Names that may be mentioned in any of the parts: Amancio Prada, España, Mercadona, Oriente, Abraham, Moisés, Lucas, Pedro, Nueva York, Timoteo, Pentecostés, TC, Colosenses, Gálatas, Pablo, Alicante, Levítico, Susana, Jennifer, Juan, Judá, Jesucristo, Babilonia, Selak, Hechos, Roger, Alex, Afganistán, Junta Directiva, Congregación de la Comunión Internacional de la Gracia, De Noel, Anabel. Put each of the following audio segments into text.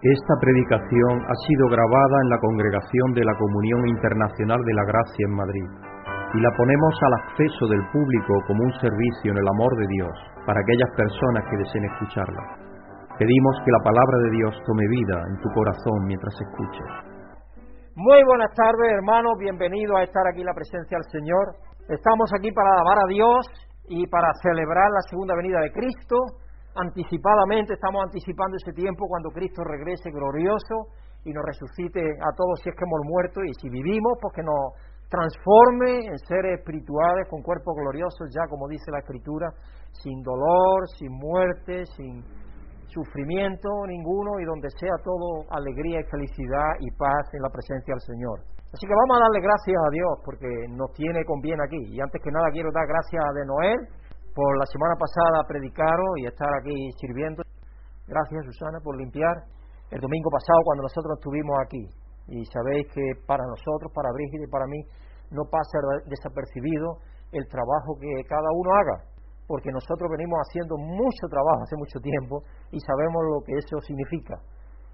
Esta predicación ha sido grabada en la Congregación de la Comunión Internacional de la Gracia en Madrid y la ponemos al acceso del público como un servicio en el amor de Dios para aquellas personas que deseen escucharla. Pedimos que la palabra de Dios tome vida en tu corazón mientras escuches. Muy buenas tardes, hermanos, bienvenidos a estar aquí en la presencia del Señor. Estamos aquí para alabar a Dios y para celebrar la segunda venida de Cristo. Anticipadamente, estamos anticipando ese tiempo cuando Cristo regrese glorioso y nos resucite a todos si es que hemos muerto, y si vivimos, pues que nos transforme en seres espirituales con cuerpos gloriosos, ya como dice la Escritura, sin dolor, sin muerte, sin sufrimiento ninguno, y donde sea todo alegría y felicidad y paz en la presencia del Señor. Así que vamos a darle gracias a Dios porque nos tiene con bien aquí. Y antes que nada quiero dar gracias a De Noel por la semana pasada predicaron y estar aquí sirviendo. Gracias, Susana, por limpiar el domingo pasado cuando nosotros estuvimos aquí. Y sabéis que para nosotros, para Brigitte y para mí, no pasa desapercibido el trabajo que cada uno haga, porque nosotros venimos haciendo mucho trabajo hace mucho tiempo y sabemos lo que eso significa.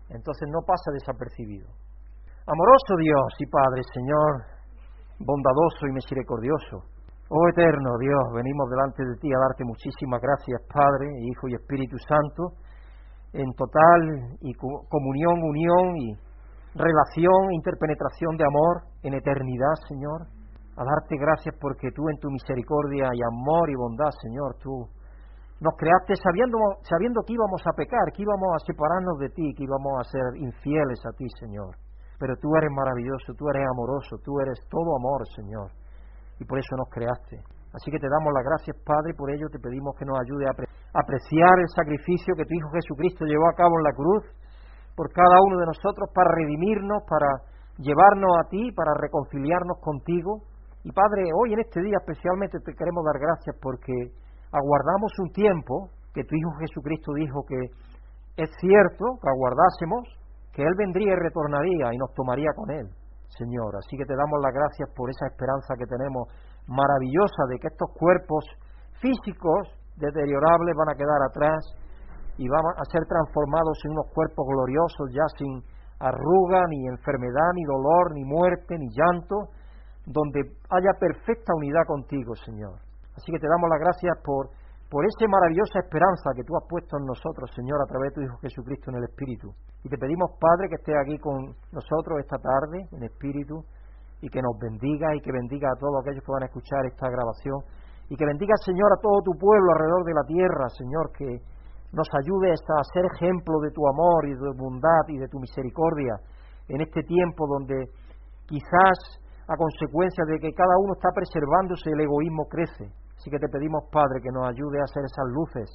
Entonces no pasa desapercibido. Amoroso Dios y Padre, Señor, bondadoso y misericordioso, oh eterno Dios, venimos delante de ti a darte muchísimas gracias, Padre, Hijo y Espíritu Santo, en total y comunión, unión y relación, interpenetración de amor en eternidad, Señor, a darte gracias porque tú en tu misericordia y amor y bondad, Señor, tú nos creaste sabiendo que íbamos a pecar, que íbamos a separarnos de ti, que íbamos a ser infieles a ti, Señor. Pero tú eres maravilloso, tú eres amoroso, tú eres todo amor, Señor. Y por eso nos creaste. Así que te damos las gracias, Padre, y por ello te pedimos que nos ayude a apreciar el sacrificio que tu Hijo Jesucristo llevó a cabo en la cruz por cada uno de nosotros, para redimirnos, para llevarnos a ti, para reconciliarnos contigo. Y Padre, hoy en este día especialmente te queremos dar gracias porque aguardamos un tiempo que tu Hijo Jesucristo dijo que es cierto que aguardásemos, que Él vendría y retornaría y nos tomaría con Él, Señor. Así que te damos las gracias por esa esperanza que tenemos maravillosa de que estos cuerpos físicos deteriorables van a quedar atrás y van a ser transformados en unos cuerpos gloriosos, ya sin arruga, ni enfermedad, ni dolor, ni muerte, ni llanto, donde haya perfecta unidad contigo, Señor. Así que te damos las gracias por esa maravillosa esperanza que tú has puesto en nosotros, Señor, a través de tu Hijo Jesucristo en el Espíritu. Y te pedimos, Padre, que estés aquí con nosotros esta tarde, en Espíritu, y que nos bendiga, y que bendiga a todos aquellos que van a escuchar esta grabación, y que bendiga, Señor, a todo tu pueblo alrededor de la tierra, Señor, que nos ayudes a ser ejemplo de tu amor y de tu bondad y de tu misericordia en este tiempo donde quizás a consecuencia de que cada uno está preservándose, el egoísmo crece. Así que te pedimos, Padre, que nos ayude a ser esas luces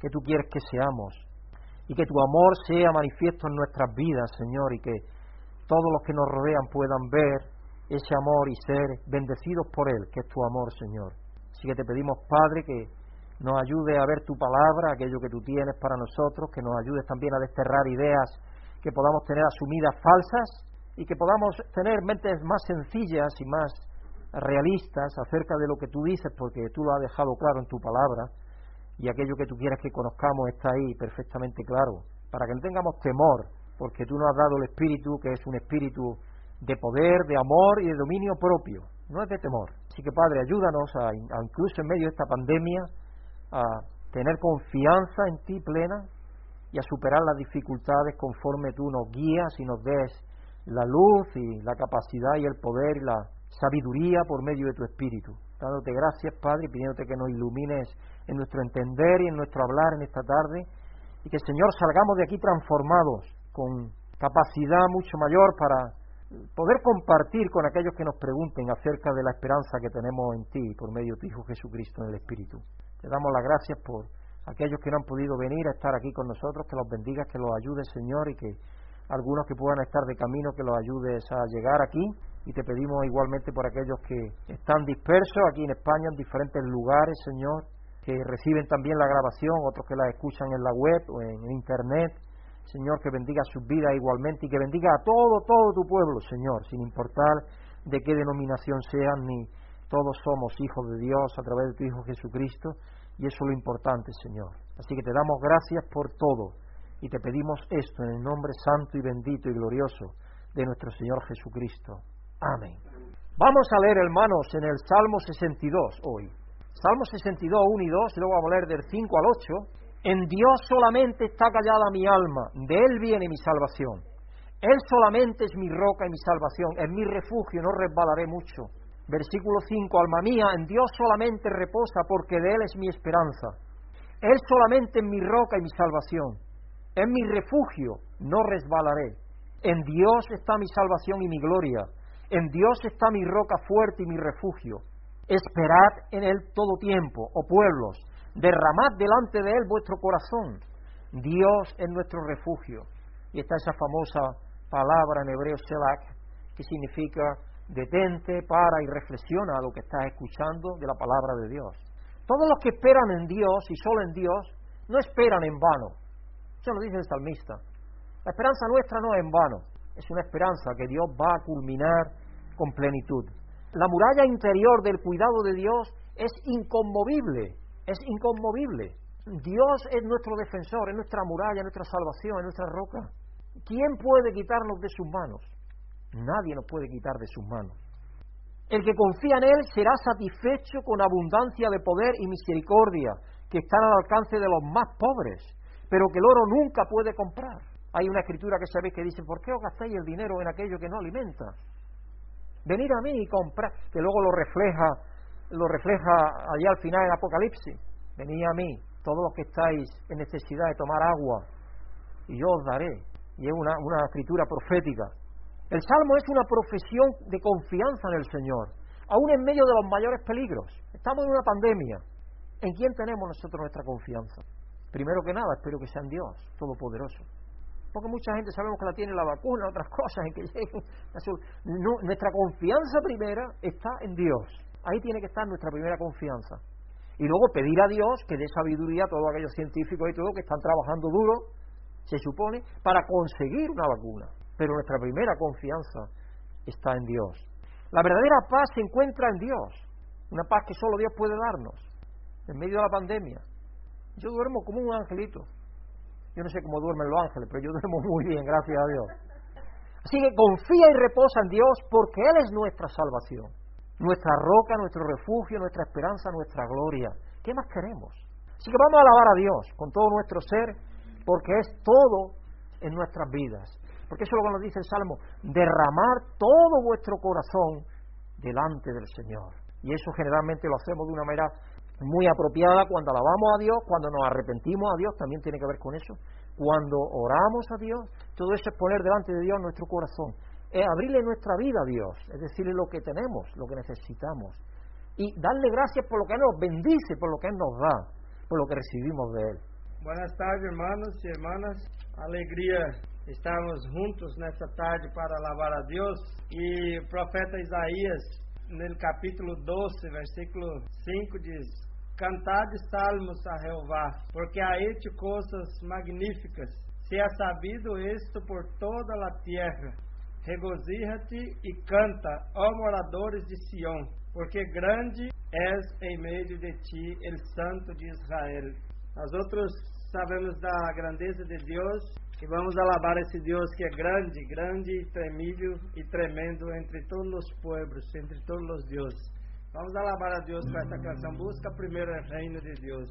que tú quieres que seamos, y que tu amor sea manifiesto en nuestras vidas, Señor, y que todos los que nos rodean puedan ver ese amor y ser bendecidos por Él, que es tu amor, Señor. Así que te pedimos, Padre, que nos ayude a ver tu palabra, aquello que tú tienes para nosotros, que nos ayudes también a desterrar ideas que podamos tener asumidas falsas, y que podamos tener mentes más sencillas y más realistas acerca de lo que tú dices, porque tú lo has dejado claro en tu palabra. Y aquello que tú quieras que conozcamos está ahí perfectamente claro, para que no tengamos temor, porque tú nos has dado el Espíritu, que es un Espíritu de poder, de amor y de dominio propio, no es de temor. Así que, Padre, ayúdanos a incluso en medio de esta pandemia, a tener confianza en ti plena y a superar las dificultades conforme tú nos guías y nos des la luz y la capacidad y el poder y la sabiduría por medio de tu Espíritu. Dándote gracias, Padre, y pidiéndote que nos ilumines en nuestro entender y en nuestro hablar en esta tarde, y que, Señor, salgamos de aquí transformados, con capacidad mucho mayor para poder compartir con aquellos que nos pregunten acerca de la esperanza que tenemos en ti, por medio de tu Hijo Jesucristo en el Espíritu. Te damos las gracias por aquellos que no han podido venir a estar aquí con nosotros, que los bendigas, que los ayudes, Señor, y que algunos que puedan estar de camino, que los ayudes a llegar aquí. Y te pedimos igualmente por aquellos que están dispersos aquí en España, en diferentes lugares, Señor, que reciben también la grabación, otros que la escuchan en la web o en Internet. Señor, que bendiga sus vidas igualmente y que bendiga a todo tu pueblo, Señor, sin importar de qué denominación sean, ni todos somos hijos de Dios a través de tu Hijo Jesucristo, y eso es lo importante, Señor. Así que te damos gracias por todo, Y te pedimos esto en el nombre santo y bendito y glorioso de nuestro Señor Jesucristo. Amén. Vamos a leer, hermanos, en el Salmo 62 hoy. Salmo 62, 1 y 2, luego vamos a leer del 5 al 8. En Dios solamente está callada mi alma, de Él viene mi salvación. Él solamente es mi roca y mi salvación, es mi refugio, no resbalaré mucho. Versículo 5, alma mía, en Dios solamente reposa, porque de Él es mi esperanza. Él solamente es mi roca y mi salvación, es mi refugio, no resbalaré. En Dios está mi salvación y mi gloria, en Dios está mi roca fuerte y mi refugio. Esperad en Él todo tiempo, oh pueblos, derramad delante de Él vuestro corazón. Dios es nuestro refugio. Y está esa famosa palabra en hebreo, Selak, que significa detente, para y reflexiona a lo que estás escuchando de la palabra de Dios. Todos los que esperan en Dios y solo en Dios no esperan en vano. Eso lo dice el salmista. La esperanza nuestra no es en vano. Es una esperanza que Dios va a culminar con plenitud. La muralla interior del cuidado de Dios es inconmovible. Es inconmovible. Dios es nuestro defensor, es nuestra muralla, es nuestra salvación, es nuestra roca. ¿Quién puede quitarnos de sus manos? Nadie nos puede quitar de sus manos. El que confía en Él será satisfecho con abundancia de poder y misericordia, que están al alcance de los más pobres, pero que el oro nunca puede comprar. Hay una escritura que sabéis que dice: ¿por qué os gastáis el dinero en aquello que no alimenta? Venid a mí y comprad, que luego lo refleja allá al final en Apocalipsis. Venid a mí, todos los que estáis en necesidad de tomar agua, y yo os daré. Y es una escritura profética. El Salmo es una profesión de confianza en el Señor, aún en medio de los mayores peligros. Estamos en una pandemia. ¿En quién tenemos nosotros nuestra confianza? Primero que nada, espero que sea en Dios Todopoderoso. Porque mucha gente sabemos que la tiene la vacuna, otras cosas, en que lleguen. No, nuestra confianza primera está en Dios. Ahí tiene que estar nuestra primera confianza. Y luego pedir a Dios que dé sabiduría a todos aquellos científicos y todo que están trabajando duro, se supone, para conseguir una vacuna. Pero nuestra primera confianza está en Dios. La verdadera paz se encuentra en Dios. Una paz que solo Dios puede darnos. En medio de la pandemia. Yo duermo como un angelito. Yo no sé cómo duermen los ángeles, pero yo duermo muy bien, gracias a Dios. Así que confía y reposa en Dios, porque Él es nuestra salvación. Nuestra roca, nuestro refugio, nuestra esperanza, nuestra gloria. ¿Qué más queremos? Así que vamos a alabar a Dios con todo nuestro ser, porque es todo en nuestras vidas. Porque eso es lo que nos dice el Salmo: derramar todo vuestro corazón delante del Señor. Y eso generalmente lo hacemos de una manera muy apropiada cuando alabamos a Dios, cuando nos arrepentimos a Dios, también tiene que ver con eso. Cuando oramos a Dios, todo eso es poner delante de Dios nuestro corazón. Es abrirle nuestra vida a Dios, es decirle lo que tenemos, lo que necesitamos, y darle gracias por lo que Él nos bendice, por lo que Él nos da, por lo que recibimos de Él. Buenas tardes, hermanos y hermanas. Alegría, estamos juntos nesta tarde para alabar a Dios. Y el profeta Isaías, en el capítulo 12, versículo 5, dice: cantad salmos a Jehová, porque ha hecho cosas magníficas, se ha sabido esto por toda la tierra. Regozija-te e canta, ó moradores de Sião, porque grande és em meio de ti, el Santo de Israel. Nós outros sabemos da grandeza de Deus e vamos alabar esse Deus que é grande, grande e tremido e tremendo entre todos os pueblos, entre todos os deuses. Vamos alabar a Deus com esta canção. Busca primeiro o reino de Deus.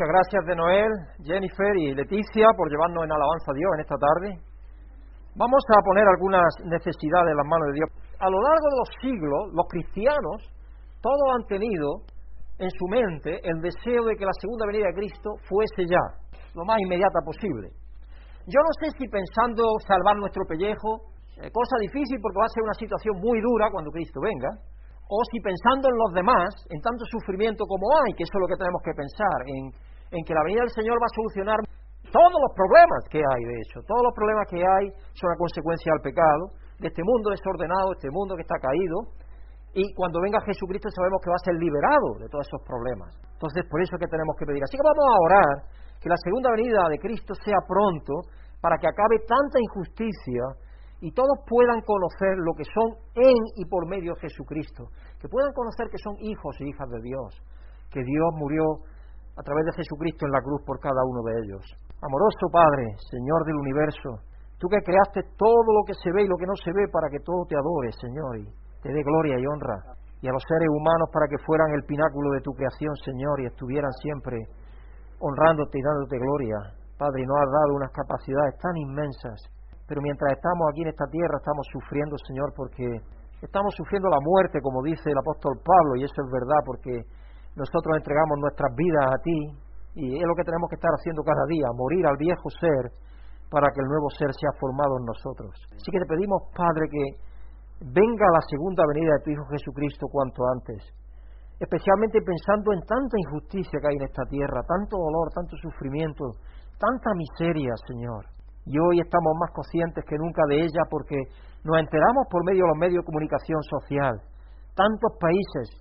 Muchas gracias De Noel, Jennifer y Leticia por llevarnos en alabanza a Dios en esta tarde. Vamos a poner algunas necesidades en las manos de Dios. A lo largo de los siglos, los cristianos, todos han tenido en su mente el deseo de que la segunda venida de Cristo fuese ya, lo más inmediata posible. Yo no sé si pensando salvar nuestro pellejo, cosa difícil porque va a ser una situación muy dura cuando Cristo venga, o si pensando en los demás, en tanto sufrimiento como hay, que eso es lo que tenemos que pensar, en que la venida del Señor va a solucionar todos los problemas que hay, de hecho, todos los problemas que hay son a consecuencia del pecado, de este mundo desordenado, este mundo que está caído, y cuando venga Jesucristo sabemos que va a ser liberado de todos esos problemas. Entonces, por eso es que tenemos que pedir. Así que vamos a orar que la segunda venida de Cristo sea pronto, para que acabe tanta injusticia y todos puedan conocer lo que son en y por medio de Jesucristo, que puedan conocer que son hijos e hijas de Dios, que Dios murió a través de Jesucristo en la cruz por cada uno de ellos. Amoroso Padre, Señor del universo, tú que creaste todo lo que se ve y lo que no se ve para que todo te adore, Señor, y te dé gloria y honra, y a los seres humanos para que fueran el pináculo de tu creación, Señor, y estuvieran siempre honrándote y dándote gloria. Padre, nos has dado unas capacidades tan inmensas, pero mientras estamos aquí en esta tierra estamos sufriendo, Señor, porque estamos sufriendo la muerte, como dice el apóstol Pablo, y eso es verdad, porque nosotros entregamos nuestras vidas a ti, y es lo que tenemos que estar haciendo cada día, morir al viejo ser, para que el nuevo ser sea formado en nosotros. Así que te pedimos, Padre, que venga la segunda venida de tu Hijo Jesucristo cuanto antes, especialmente pensando en tanta injusticia que hay en esta tierra, tanto dolor, tanto sufrimiento, tanta miseria, Señor. Y hoy estamos más conscientes que nunca de ella porque nos enteramos por medio de los medios de comunicación social. Tantos países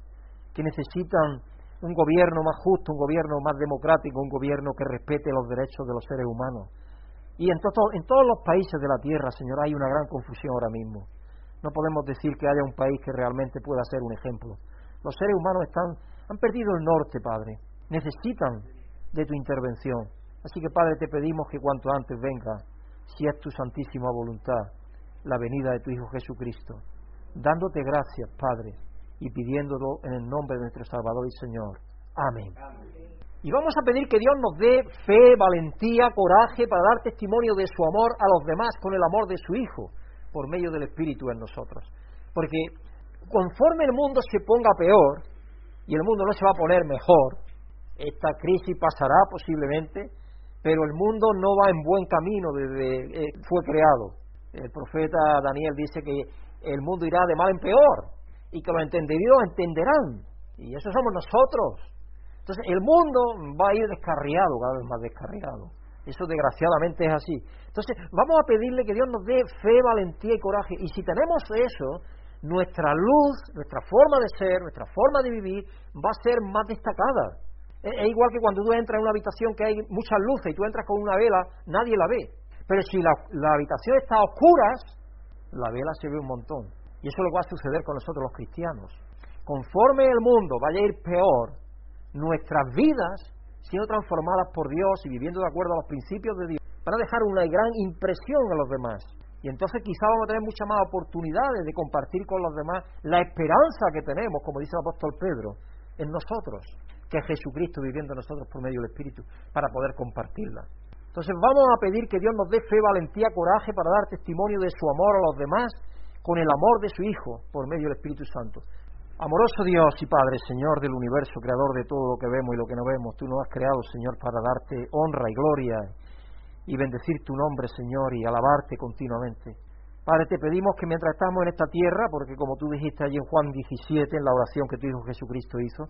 que necesitan un gobierno más justo, un gobierno más democrático, un gobierno que respete los derechos de los seres humanos. Y en todos los países de la tierra, Señor, hay una gran confusión ahora mismo. No podemos decir que haya un país que realmente pueda ser un ejemplo. Los seres humanos han perdido el norte, Padre. Necesitan de tu intervención. Así que, Padre, te pedimos que cuanto antes venga, si es tu santísima voluntad, la venida de tu Hijo Jesucristo. Dándote gracias, Padre, y pidiéndolo en el nombre de nuestro Salvador y Señor. Amén. Amén. Y vamos a pedir que Dios nos dé fe, valentía, coraje para dar testimonio de su amor a los demás con el amor de su Hijo, por medio del Espíritu en nosotros. Porque conforme el mundo se ponga peor, y el mundo no se va a poner mejor, esta crisis pasará posiblemente, pero el mundo no va en buen camino desde que fue creado. El profeta Daniel dice que el mundo irá de mal en peor, y que los entendidos entenderán, y eso somos nosotros. Entonces el mundo va a ir descarriado, cada vez más descarriado. Eso desgraciadamente es así. Entonces vamos a pedirle que Dios nos dé fe, valentía y coraje. Y si tenemos eso, nuestra luz, nuestra forma de ser, nuestra forma de vivir va a ser más destacada. Es igual que cuando tú entras en una habitación que hay muchas luces y tú entras con una vela, nadie la ve. Pero si la habitación está a oscuras, la vela se ve un montón. Y eso es lo que va a suceder con nosotros los cristianos. Conforme el mundo vaya a ir peor, nuestras vidas, siendo transformadas por Dios y viviendo de acuerdo a los principios de Dios, van a dejar una gran impresión a los demás. Y entonces quizá vamos a tener muchas más oportunidades de compartir con los demás la esperanza que tenemos, como dice el apóstol Pedro, en nosotros, que es Jesucristo viviendo en nosotros por medio del Espíritu, para poder compartirla. Entonces vamos a pedir que Dios nos dé fe, valentía, coraje para dar testimonio de su amor a los demás con el amor de su Hijo por medio del Espíritu Santo. Amoroso Dios y Padre, Señor del universo, Creador de todo lo que vemos y lo que no vemos, tú nos has creado, Señor, para darte honra y gloria y bendecir tu nombre, Señor, y alabarte continuamente. Padre, te pedimos que mientras estamos en esta tierra, porque como tú dijiste allí en Juan 17, en la oración que tu Hijo Jesucristo hizo,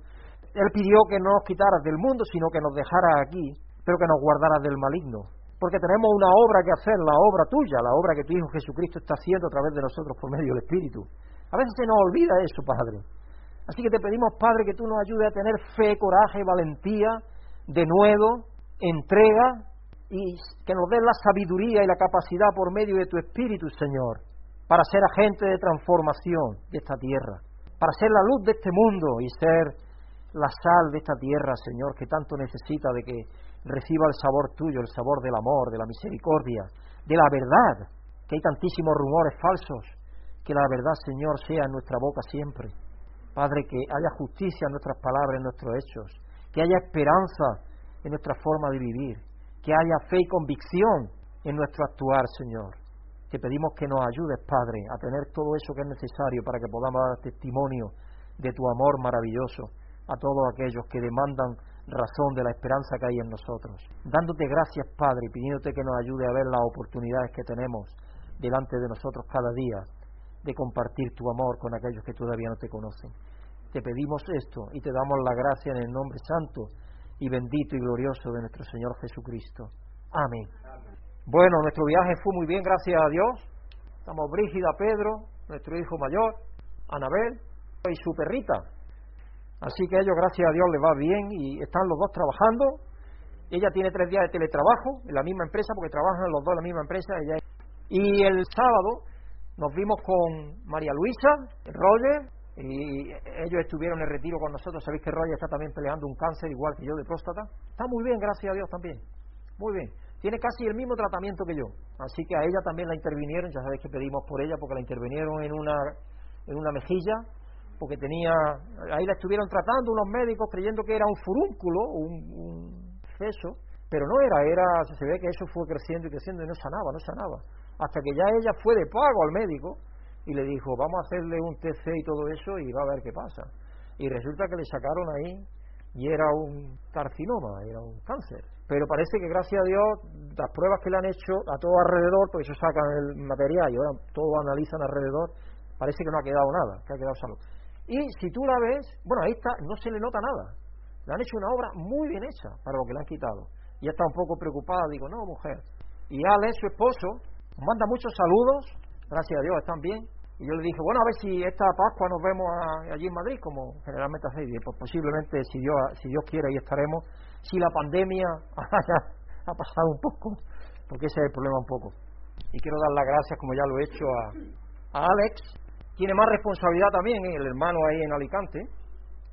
Él pidió que no nos quitaras del mundo, sino que nos dejaras aquí, pero que nos guardaras del maligno. Porque tenemos una obra que hacer, la obra tuya, la obra que tu Hijo Jesucristo está haciendo a través de nosotros por medio del Espíritu. A veces se nos olvida eso, Padre. Así que te pedimos, Padre, que tú nos ayudes a tener fe, coraje, valentía, denuedo, entrega, y que nos des la sabiduría y la capacidad por medio de tu Espíritu, Señor, para ser agente de transformación de esta tierra, para ser la luz de este mundo y ser la sal de esta tierra, Señor, que tanto necesita de que reciba el sabor tuyo, el sabor del amor, de la misericordia, de la verdad, que hay tantísimos rumores falsos. Que la verdad, Señor, sea en nuestra boca siempre. Padre, que haya justicia en nuestras palabras, en nuestros hechos. Que haya esperanza en nuestra forma de vivir, que haya fe y convicción en nuestro actuar, Señor. Te pedimos que nos ayudes, Padre, a tener todo eso que es necesario para que podamos dar testimonio de tu amor maravilloso a todos aquellos que demandan razón de la esperanza que hay en nosotros. Dándote gracias, Padre, y pidiéndote que nos ayude a ver las oportunidades que tenemos delante de nosotros cada día de compartir tu amor con aquellos que todavía no te conocen. Te pedimos esto y te damos la gracia en el nombre santo y bendito y glorioso de nuestro Señor Jesucristo. Amén. Amén. Bueno, nuestro viaje fue muy bien, gracias a Dios. Estamos Brigitte, Pedro, nuestro hijo mayor, Anabel y su perrita. Así que a ellos, gracias a Dios, les va bien y están los dos trabajando. Ella tiene 3 días de teletrabajo en la misma empresa, porque trabajan los dos en la misma empresa. Y el sábado nos vimos con María Luisa, Roger, y ellos estuvieron en el retiro con nosotros. Sabéis que Roger está también peleando un cáncer, igual que yo, de próstata. Está muy bien, gracias a Dios también. Muy bien. Tiene casi el mismo tratamiento que yo. Así que a ella también la intervinieron. Ya sabéis que pedimos por ella, porque la intervinieron en una mejilla, porque tenía, ahí la estuvieron tratando unos médicos creyendo que era un furúnculo, un exceso, pero no era, se ve que eso fue creciendo y creciendo y no sanaba, hasta que ya ella fue de pago al médico y le dijo, vamos a hacerle un TC y todo eso y va a ver qué pasa, y resulta que le sacaron ahí y era un carcinoma, era un cáncer, pero parece que gracias a Dios las pruebas que le han hecho a todo alrededor, porque eso sacan el material y ahora todo analizan alrededor, parece que no ha quedado nada, que ha quedado salud. Y si tú la ves, bueno, ahí está, no se le nota nada. Le han hecho una obra muy bien hecha para lo que le han quitado. Y está un poco preocupada, digo, no, mujer. Y Alex, su esposo, nos manda muchos saludos, gracias a Dios, están bien. Y yo le dije, bueno, a ver si esta Pascua nos vemos allí en Madrid, como generalmente hace. Y pues posiblemente, si Dios quiere, ahí estaremos. Si la pandemia ha pasado un poco, porque ese es el problema un poco. Y quiero dar las gracias, como ya lo he hecho, a Alex. Tiene más responsabilidad también, el hermano ahí en Alicante,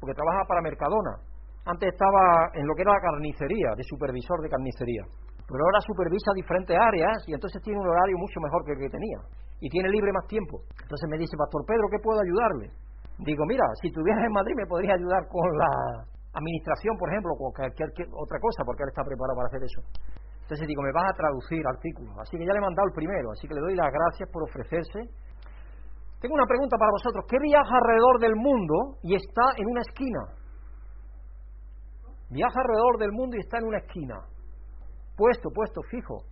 porque trabaja para Mercadona. Antes estaba en lo que era la carnicería, de supervisor de carnicería. Pero ahora supervisa diferentes áreas y entonces tiene un horario mucho mejor que el que tenía. Y tiene libre más tiempo. Entonces me dice, Pastor Pedro, ¿qué puedo ayudarle? Digo, mira, si estuvieras en Madrid me podrías ayudar con la administración, por ejemplo, o cualquier otra cosa, porque él está preparado para hacer eso. Entonces digo, me vas a traducir artículos. Así que ya le he mandado el primero, así que le doy las gracias por ofrecerse. Tengo una pregunta para vosotros. ¿Qué viaja alrededor del mundo y está en una esquina? Viaja alrededor del mundo y está en una esquina. Puesto, fijo.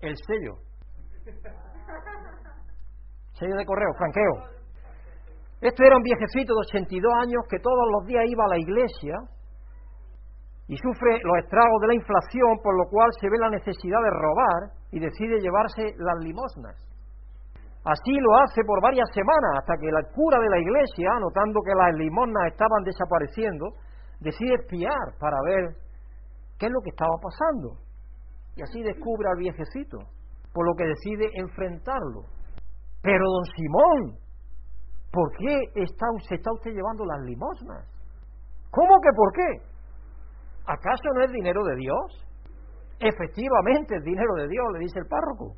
El sello. Sello de correo, franqueo. Este era un viejecito de 82 años que todos los días iba a la iglesia y sufre los estragos de la inflación, por lo cual se ve la necesidad de robar y decide llevarse las limosnas. Así lo hace por varias semanas, hasta que el cura de la iglesia, notando que las limosnas estaban desapareciendo, decide espiar para ver qué es lo que estaba pasando. Y así descubre al viejecito, por lo que decide enfrentarlo. Pero, don Simón, ¿por qué se está usted llevando las limosnas? ¿Cómo que por qué? ¿Acaso no es dinero de Dios? Efectivamente es dinero de Dios, le dice el párroco.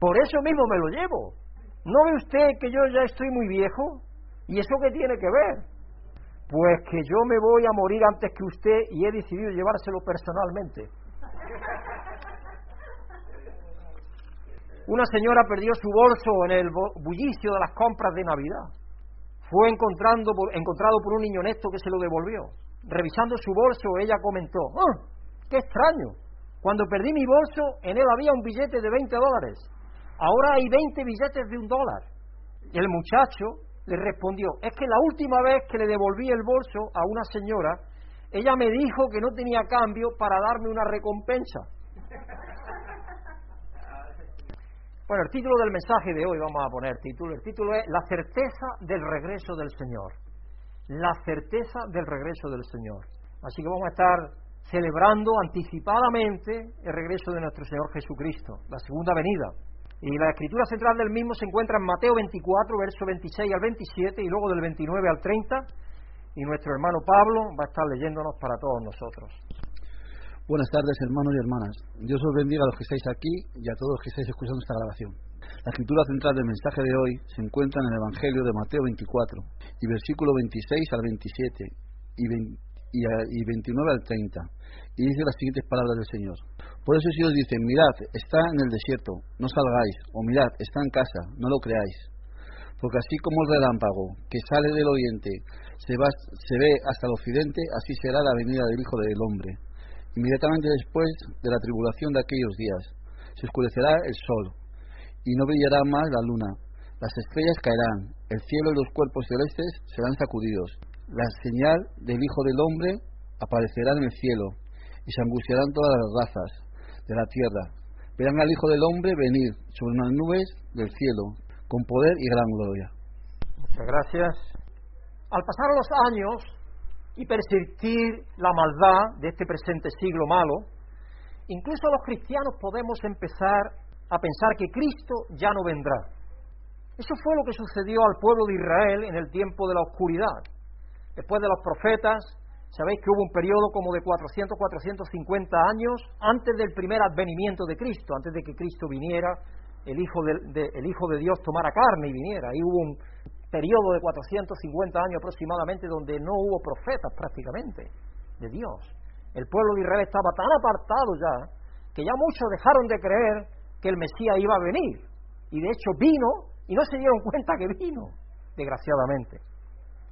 Por eso mismo me lo llevo. ¿No ve usted que yo ya estoy muy viejo? ¿Y eso qué tiene que ver? Pues que yo me voy a morir antes que usted y he decidido llevárselo personalmente. Una señora perdió su bolso en el bullicio de las compras de Navidad. Fue encontrado por un niño honesto que se lo devolvió. Revisando su bolso, ella comentó, ¡ah, qué extraño! Cuando perdí mi bolso, en él había un billete de $20. Ahora hay 20 billetes de $1. Y el muchacho le respondió, es que la última vez que le devolví el bolso a una señora, ella me dijo que no tenía cambio para darme una recompensa. Bueno, el título del mensaje de hoy, vamos a poner título, el título es La certeza del regreso del Señor. La certeza del regreso del Señor. Así que vamos a estar celebrando anticipadamente el regreso de nuestro Señor Jesucristo, la segunda venida. Y la escritura central del mismo se encuentra en Mateo 24, verso 26 al 27, y luego del 29 al 30, y nuestro hermano Pablo va a estar leyéndonos para todos nosotros. Buenas tardes, hermanos y hermanas. Dios os bendiga a los que estáis aquí y a todos los que estáis escuchando esta grabación. La escritura central del mensaje de hoy se encuentra en el Evangelio de Mateo 24, y versículo 26 al 27, y 20. y 29 al 30, y dice las siguientes palabras del Señor. Por eso si os dicen, mirad, está en el desierto, no salgáis, o mirad, está en casa, no lo creáis. Porque así como el relámpago que sale del oriente se ve hasta el occidente, así será la venida del Hijo del Hombre. Inmediatamente después de la tribulación de aquellos días, se oscurecerá el sol, y no brillará más la luna. Las estrellas caerán, el cielo y los cuerpos celestes serán sacudidos. La señal del Hijo del Hombre aparecerá en el cielo, y se angustiarán todas las razas de la tierra. Verán al Hijo del Hombre venir sobre unas nubes del cielo, con poder y gran gloria. Muchas gracias. Al pasar los años y persistir la maldad de este presente siglo malo, incluso los cristianos podemos empezar a pensar que Cristo ya no vendrá. Eso fue lo que sucedió al pueblo de Israel en el tiempo de la oscuridad. Después de los profetas, sabéis que hubo un periodo como de 400-450 años antes del primer advenimiento de Cristo, antes de que Cristo viniera, el Hijo de Dios tomara carne y viniera. Ahí hubo un periodo de 450 años aproximadamente donde no hubo profetas prácticamente de Dios. El pueblo de Israel estaba tan apartado ya, que ya muchos dejaron de creer que el Mesías iba a venir. Y de hecho vino, y no se dieron cuenta que vino, desgraciadamente.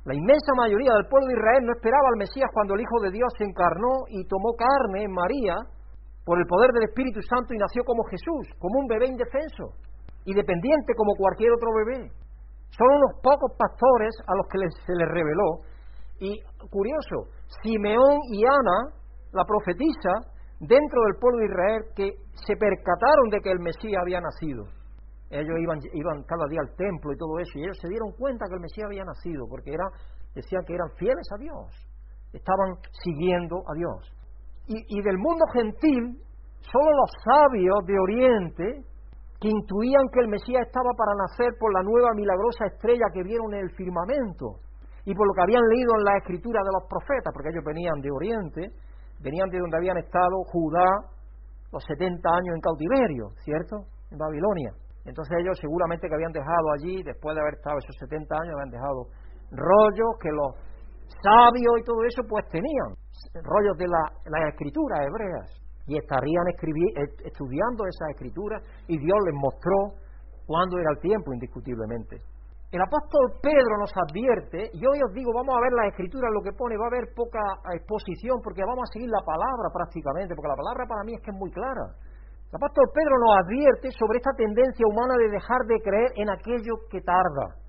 La inmensa mayoría del pueblo de Israel no esperaba al Mesías cuando el Hijo de Dios se encarnó y tomó carne en María, por el poder del Espíritu Santo, y nació como Jesús, como un bebé indefenso, y dependiente como cualquier otro bebé. Solo unos pocos pastores a los que se les reveló. Y, curioso, Simeón y Ana, la profetisa, dentro del pueblo de Israel, que se percataron de que el Mesías había nacido. Ellos iban cada día al templo y todo eso, y ellos se dieron cuenta que el Mesías había nacido, porque decían que eran fieles a Dios, estaban siguiendo a Dios. Y del mundo gentil, solo los sabios de Oriente, que intuían que el Mesías estaba para nacer por la nueva milagrosa estrella que vieron en el firmamento, y por lo que habían leído en la escritura de los profetas, porque ellos venían de Oriente, venían de donde habían estado Judá los 70 años en cautiverio, ¿cierto?, en Babilonia. Entonces ellos seguramente que habían dejado allí, después de haber estado esos 70 años, habían dejado rollos que los sabios y todo eso pues tenían, rollos de las escrituras hebreas, y estarían estudiando esas escrituras, y Dios les mostró cuándo era el tiempo, indiscutiblemente. El apóstol Pedro nos advierte, y hoy os digo, vamos a ver las escrituras, lo que pone, va a haber poca exposición, porque vamos a seguir la palabra prácticamente, porque la palabra para mí es que es muy clara. El apóstol Pedro nos advierte sobre esta tendencia humana de dejar de creer en aquello que tarda.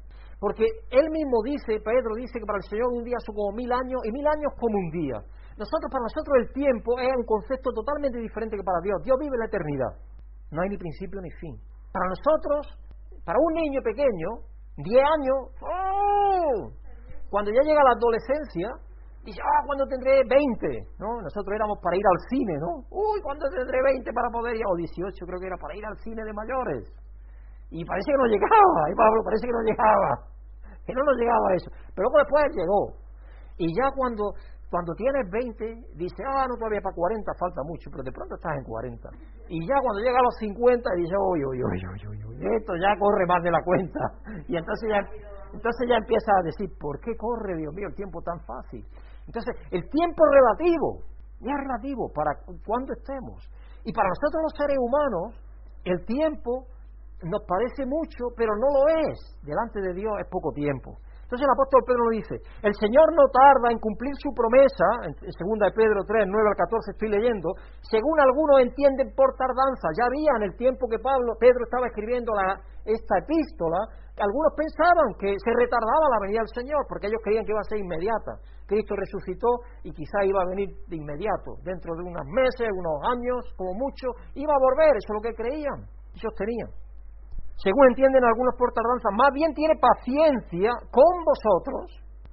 Porque él mismo dice, Pedro dice que para el Señor un día son como 1000 años, y 1000 años como un día. Para nosotros el tiempo es un concepto totalmente diferente que para Dios. Dios vive la eternidad. No hay ni principio ni fin. Para nosotros, para un niño pequeño, 10 años, ¡oh! Cuando ya llega la adolescencia, dice, ¿cuándo tendré 20? ¿No? Nosotros éramos para ir al cine, ¿no? Uy, ¿cuándo tendré 20 para poder ir? O 18 creo que era para ir al cine de mayores. Y parece que no llegaba, y Pablo parece que no llegaba, que no nos llegaba eso. Pero luego después llegó. Y ya cuando tienes 20, dice, no, todavía para 40 falta mucho, pero de pronto estás en 40. Y ya cuando llega a los 50, dice, uy, esto ya corre más de la cuenta. Y entonces ya empieza a decir, ¿por qué corre, Dios mío, el tiempo tan fácil? Entonces, el tiempo relativo, ya es relativo para cuando estemos. Y para nosotros los seres humanos, el tiempo nos parece mucho, pero no lo es. Delante de Dios es poco tiempo. Entonces el apóstol Pedro nos dice, el Señor no tarda en cumplir su promesa, en 2 de Pedro 3, 9 al 14 estoy leyendo, según algunos entienden por tardanza. Ya había en el tiempo que Pedro estaba escribiendo esta epístola, algunos pensaban que se retardaba la venida del Señor, porque ellos creían que iba a ser inmediata. Cristo resucitó y quizá iba a venir de inmediato, dentro de unos meses, unos años, como mucho, iba a volver, eso es lo que creían y sostenían. Según entienden algunos por tardanza, más bien tiene paciencia con vosotros,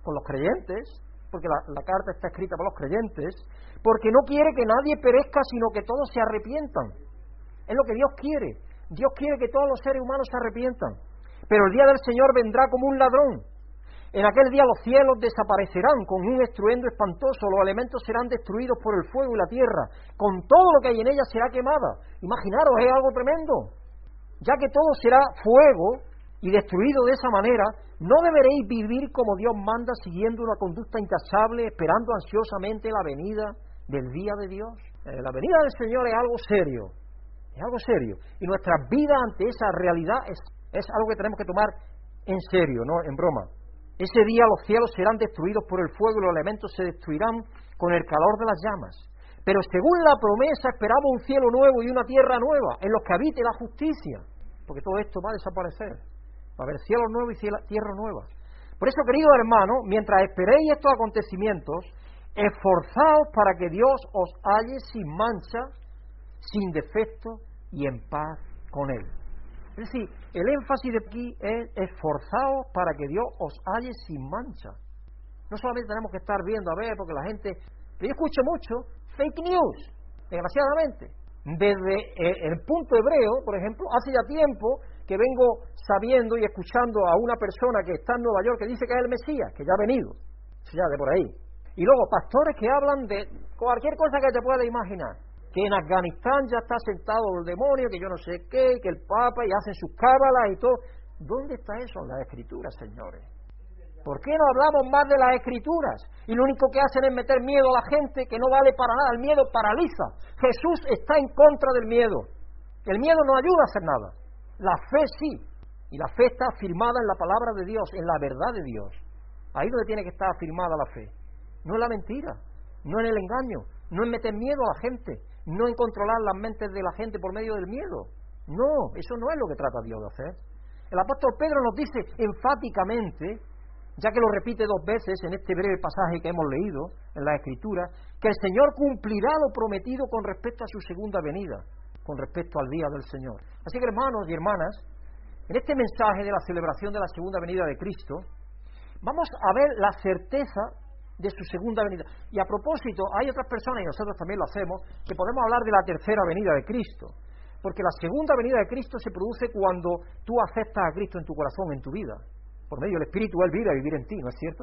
con los creyentes, porque la carta está escrita para los creyentes, porque no quiere que nadie perezca, sino que todos se arrepientan. Es lo que Dios quiere. Dios quiere que todos los seres humanos se arrepientan. Pero el día del Señor vendrá como un ladrón. En aquel día los cielos desaparecerán con un estruendo espantoso, los elementos serán destruidos por el fuego y la tierra, con todo lo que hay en ella será quemada. Imaginaros, es algo tremendo. Ya que todo será fuego, y destruido de esa manera, no deberéis vivir como Dios manda, siguiendo una conducta incansable, esperando ansiosamente la venida del día de Dios. La venida del Señor es algo serio, es algo serio. Y nuestra vida ante esa realidad es algo que tenemos que tomar en serio, no en broma. Ese día los cielos serán destruidos por el fuego y los elementos se destruirán con el calor de las llamas. Pero según la promesa esperaba un cielo nuevo y una tierra nueva en los que habite la justicia, porque todo esto va a desaparecer. Va a haber cielos nuevos y tierra nueva. Por eso, queridos hermanos, mientras esperéis estos acontecimientos, esforzaos para que Dios os halle sin mancha, sin defecto y en paz con Él. Es decir, el énfasis de aquí es esforzaos para que Dios os halle sin mancha. No solamente tenemos que estar viendo, a ver, porque la gente... Yo escucho mucho fake news, desgraciadamente. Desde el punto hebreo, por ejemplo, hace ya tiempo que vengo sabiendo y escuchando a una persona que está en Nueva York que dice que es el Mesías, que ya ha venido, ya de por ahí. Y luego pastores que hablan de cualquier cosa que te puedas imaginar, que en Afganistán ya está sentado el demonio, que yo no sé qué, que el Papa, y hacen sus cábalas y todo. ¿Dónde está eso en las Escrituras, señores? ¿Por qué no hablamos más de las Escrituras? Y lo único que hacen es meter miedo a la gente, que no vale para nada. El miedo paraliza. Jesús está en contra del miedo. El miedo no ayuda a hacer nada. La fe sí. Y la fe está afirmada en la palabra de Dios, en la verdad de Dios. Ahí es donde tiene que estar afirmada la fe. No en la mentira, no en el engaño, no en meter miedo a la gente, no en controlar las mentes de la gente por medio del miedo. No, eso no es lo que trata Dios de hacer. El apóstol Pedro nos dice enfáticamente, ya que lo repite dos veces en este breve pasaje que hemos leído en la Escritura, que el Señor cumplirá lo prometido con respecto a su segunda venida, con respecto al día del Señor. Así que, hermanos y hermanas, en este mensaje de la celebración de la segunda venida de Cristo, vamos a ver la certeza de su segunda venida. Y a propósito, hay otras personas, y nosotros también lo hacemos, que podemos hablar de la tercera venida de Cristo, porque la segunda venida de Cristo se produce cuando tú aceptas a Cristo en tu corazón, en tu vida. Por medio del Espíritu Él vive a vivir en ti, ¿no es cierto?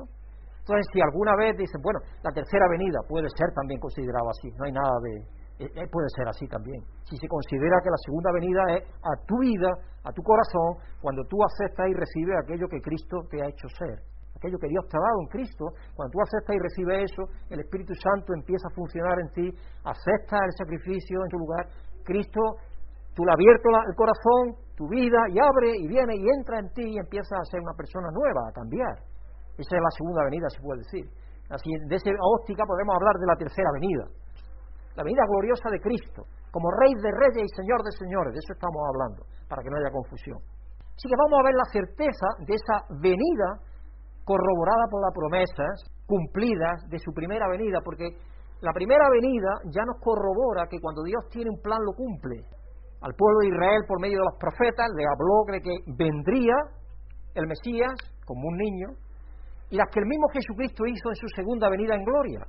Entonces, si alguna vez dicen, bueno, la tercera venida puede ser también considerada así, no hay nada de... puede ser así también. Si se considera que la segunda venida es a tu vida, a tu corazón, cuando tú aceptas y recibes aquello que Cristo te ha hecho ser, aquello que Dios te ha dado en Cristo. Cuando tú aceptas y recibes eso, el Espíritu Santo empieza a funcionar en ti, aceptas el sacrificio en tu lugar, Cristo, tú le has abierto el corazón, tu vida, y abre, y viene, y entra en ti, y empieza a ser una persona nueva, a cambiar. Esa es la segunda venida, se puede decir. Así, de esa óptica podemos hablar de la tercera venida, la venida gloriosa de Cristo, como Rey de Reyes y Señor de Señores. De eso estamos hablando, para que no haya confusión. Así que vamos a ver la certeza de esa venida corroborada por las promesas cumplidas de su primera venida, porque la primera venida ya nos corrobora que cuando Dios tiene un plan lo cumple. Al pueblo de Israel, por medio de los profetas, le habló de que vendría el Mesías como un niño, y las que el mismo Jesucristo hizo en su segunda venida en gloria,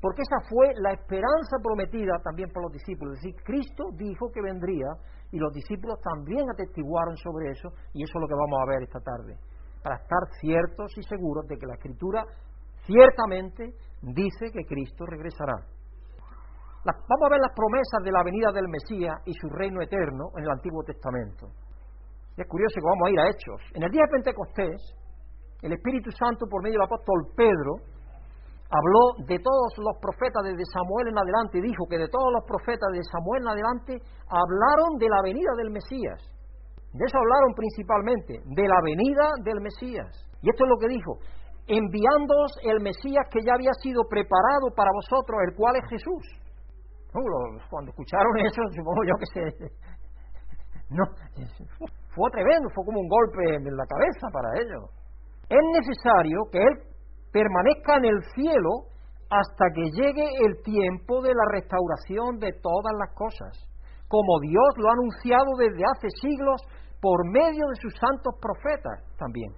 porque esa fue la esperanza prometida también por los discípulos. Es decir, Cristo dijo que vendría, y los discípulos también atestiguaron sobre eso, y eso es lo que vamos a ver esta tarde, para estar ciertos y seguros de que la Escritura ciertamente dice que Cristo regresará. Vamos a ver las promesas de la venida del Mesías y su reino eterno en el Antiguo Testamento. Es curioso que vamos a ir a Hechos. En el día de Pentecostés, el Espíritu Santo, por medio del apóstol Pedro, habló de todos los profetas desde Samuel en adelante, y dijo que de todos los profetas de Samuel en adelante hablaron de la venida del Mesías. De eso hablaron principalmente, de la venida del Mesías. Y esto es lo que dijo: enviándoos el Mesías que ya había sido preparado para vosotros, el cual es Jesús. Cuando escucharon eso, supongo yo que se... No, fue tremendo, fue como un golpe en la cabeza para ellos. Es necesario que Él permanezca en el cielo hasta que llegue el tiempo de la restauración de todas las cosas, como Dios lo ha anunciado desde hace siglos por medio de sus santos profetas también.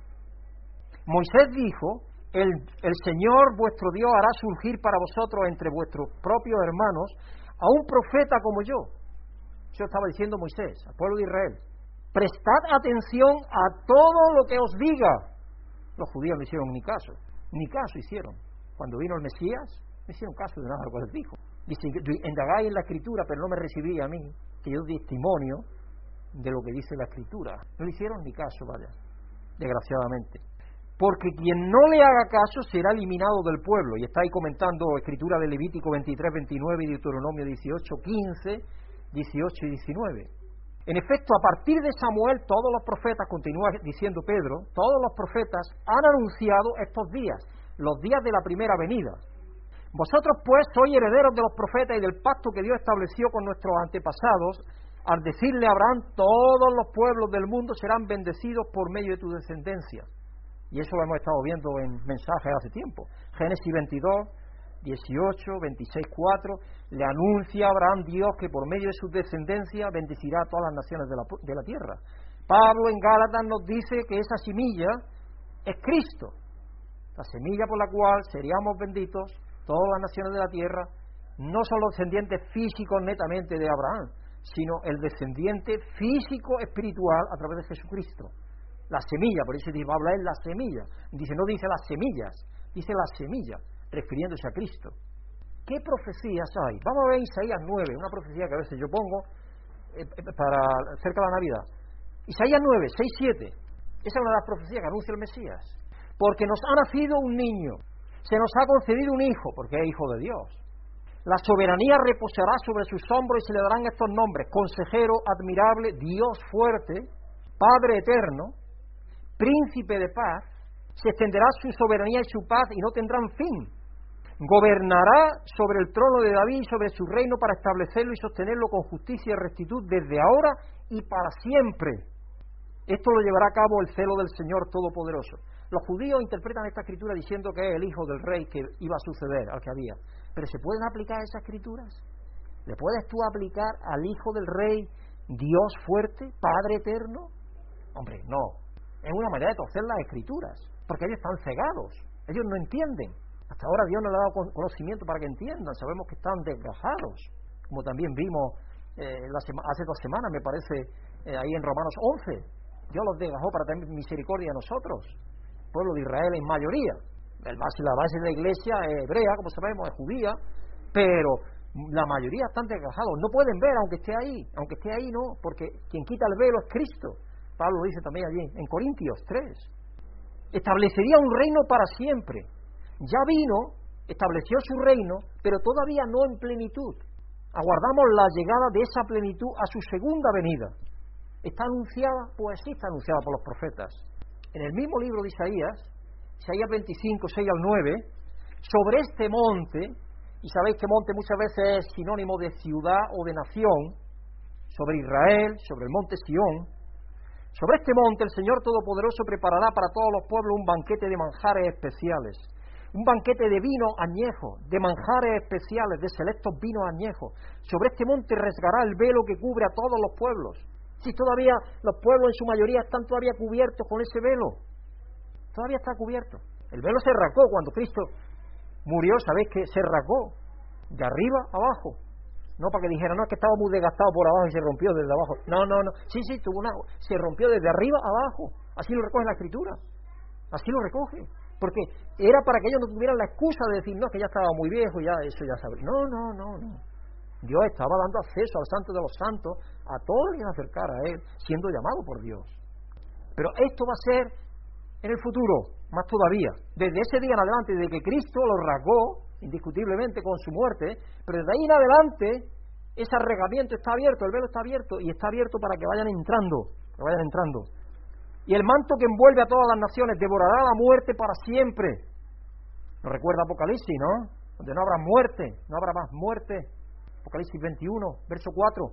Moisés dijo: el Señor vuestro Dios hará surgir para vosotros entre vuestros propios hermanos a un profeta como yo. Eso estaba diciendo Moisés al pueblo de Israel. Prestad atención a todo lo que os diga. Los judíos no hicieron ni caso hicieron. Cuando vino el Mesías, no hicieron caso de nada de lo que les dijo. Dicen: indagáis en la Escritura, pero no me recibí a mí, que yo di testimonio de lo que dice la Escritura. No le hicieron ni caso, vaya. desgraciadamente. Porque quien no le haga caso será eliminado del pueblo. Y está ahí comentando escritura de Levítico 23, 29 y Deuteronomio 18, 15, 18 y 19. En efecto, a partir de Samuel, todos los profetas, continúa diciendo Pedro, todos los profetas han anunciado estos días, los días de la primera venida. Vosotros, pues, sois herederos de los profetas y del pacto que Dios estableció con nuestros antepasados, al decirle a Abraham, todos los pueblos del mundo serán bendecidos por medio de tu descendencia. Y eso lo hemos estado viendo en mensajes hace tiempo. Génesis 22, 18, 26, 4, le anuncia a Abraham Dios que por medio de su descendencia bendecirá a todas las naciones de la tierra. Pablo en Gálatas nos dice que esa semilla es Cristo, la semilla por la cual seríamos benditos todas las naciones de la tierra, no son los descendientes físicos netamente de Abraham, sino el descendiente físico espiritual a través de Jesucristo. La semilla, por eso dice Pablo, es la semilla. Dice, no dice las semillas, dice la semilla, refiriéndose a Cristo. ¿Qué profecías hay? Vamos a ver Isaías 9, una profecía que a veces yo pongo para cerca de la Navidad. Isaías 9, 6, 7. Esa es una de las profecías que anuncia el Mesías. Porque nos ha nacido un niño, se nos ha concedido un hijo, porque es hijo de Dios. La soberanía reposará sobre sus hombros y se le darán estos nombres: Consejero admirable, Dios fuerte, Padre eterno, Príncipe de paz. Se extenderá su soberanía y su paz y no tendrán fin. Gobernará sobre el trono de David y sobre su reino para establecerlo y sostenerlo con justicia y rectitud desde ahora y para siempre. Esto lo llevará a cabo el celo del Señor Todopoderoso. Los judíos interpretan esta escritura diciendo que es el hijo del rey que iba a suceder al que había. ¿Pero se pueden aplicar esas escrituras? ¿Le puedes tú aplicar al hijo del rey, Dios fuerte, Padre eterno? Hombre, no. Es una manera de torcer las escrituras, porque ellos están cegados, ellos no entienden. Hasta ahora Dios no le ha dado conocimiento para que entiendan, sabemos que están desgajados, como también vimos hace 2 semanas, me parece, ahí en Romanos 11. Dios los desgajó para tener misericordia a nosotros, pueblo de Israel en mayoría. La base de la iglesia es hebrea, como sabemos, es judía, pero la mayoría están desgajados, no pueden ver aunque esté ahí no, porque quien quita el velo es Cristo. Pablo lo dice también allí, en Corintios 3. Establecería un reino para siempre. Ya vino, estableció su reino, pero todavía no en plenitud. Aguardamos la llegada de esa plenitud a su segunda venida. ¿Está anunciada? Pues sí, está anunciada por los profetas. En el mismo libro de Isaías, Isaías 25, 6 al 9, sobre este monte, y sabéis que monte muchas veces es sinónimo de ciudad o de nación, sobre Israel, sobre el monte Sión. Sobre este monte el Señor Todopoderoso preparará para todos los pueblos un banquete de manjares especiales, un banquete de vino añejo, de manjares especiales, de selectos vinos añejos. Sobre este monte rasgará el velo que cubre a todos los pueblos. Si todavía los pueblos en su mayoría están todavía cubiertos con ese velo, todavía está cubierto. El velo se rasgó cuando Cristo murió, sabéis que se rasgó de arriba a abajo. No para que dijera, no, es que estaba muy desgastado por abajo y se rompió desde abajo. No. Sí, se rompió desde arriba abajo. Así lo recoge la Escritura. Así lo recoge. Porque era para que ellos no tuvieran la excusa de decir, no, es que ya estaba muy viejo, ya eso ya sabría. No. Dios estaba dando acceso al Santo de los Santos a todos los que se acercara a Él, siendo llamado por Dios. Pero esto va a ser en el futuro, más todavía. Desde ese día en adelante, desde que Cristo lo rasgó, indiscutiblemente con su muerte, pero desde ahí en adelante ese regamiento está abierto, el velo está abierto y está abierto para que vayan entrando, y el manto que envuelve a todas las naciones devorará la muerte para siempre. Nos recuerda Apocalipsis, ¿no? Donde no habrá muerte, no habrá más muerte. Apocalipsis 21, verso 4.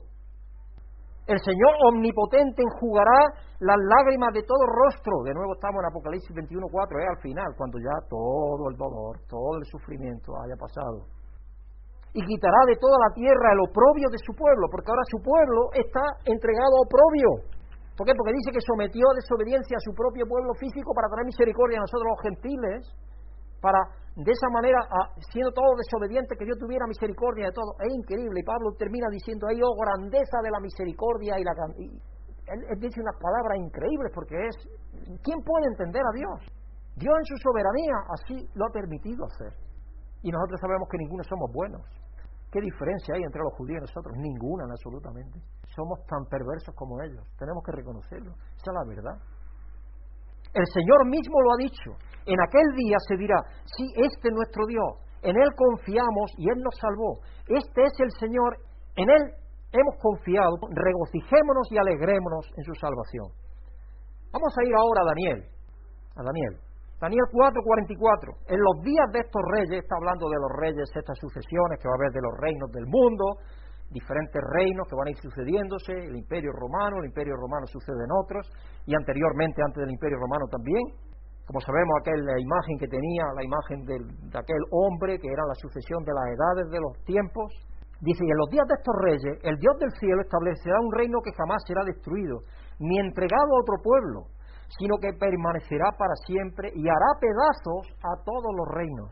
El Señor omnipotente enjugará las lágrimas de todo rostro. De nuevo estamos en Apocalipsis 21, 4, al final, cuando ya todo el dolor, todo el sufrimiento haya pasado. Y quitará de toda la tierra el oprobio de su pueblo, porque ahora su pueblo está entregado a oprobio. ¿Por qué? Porque dice que sometió a desobediencia a su propio pueblo físico para traer misericordia a nosotros los gentiles, para de esa manera, siendo todos desobedientes, que Dios tuviera misericordia de todos. Es increíble, y Pablo termina diciendo ahí, oh grandeza de la misericordia, él dice unas palabras increíbles, porque es, ¿quién puede entender a Dios? Dios en su soberanía así lo ha permitido hacer, y nosotros sabemos que ninguno somos buenos. ¿Qué diferencia hay entre los judíos y nosotros? Ninguna, absolutamente. Somos tan perversos como ellos, tenemos que reconocerlo, esa es la verdad. El Señor mismo lo ha dicho. En aquel día se dirá, sí, este es nuestro Dios, en Él confiamos y Él nos salvó. Este es el Señor, en Él hemos confiado, regocijémonos y alegrémonos en su salvación. Vamos a ir ahora a Daniel. Daniel 4:44. En los días de estos reyes, está hablando de los reyes, estas sucesiones que va a haber de los reinos del mundo, diferentes reinos que van a ir sucediéndose, el imperio romano sucede en otros, y anteriormente, antes del imperio romano también, como sabemos, aquella imagen que tenía, la imagen de aquel hombre, que era la sucesión de las edades de los tiempos. Dice, y en los días de estos reyes, el Dios del cielo establecerá un reino que jamás será destruido, ni entregado a otro pueblo, sino que permanecerá para siempre y hará pedazos a todos los reinos.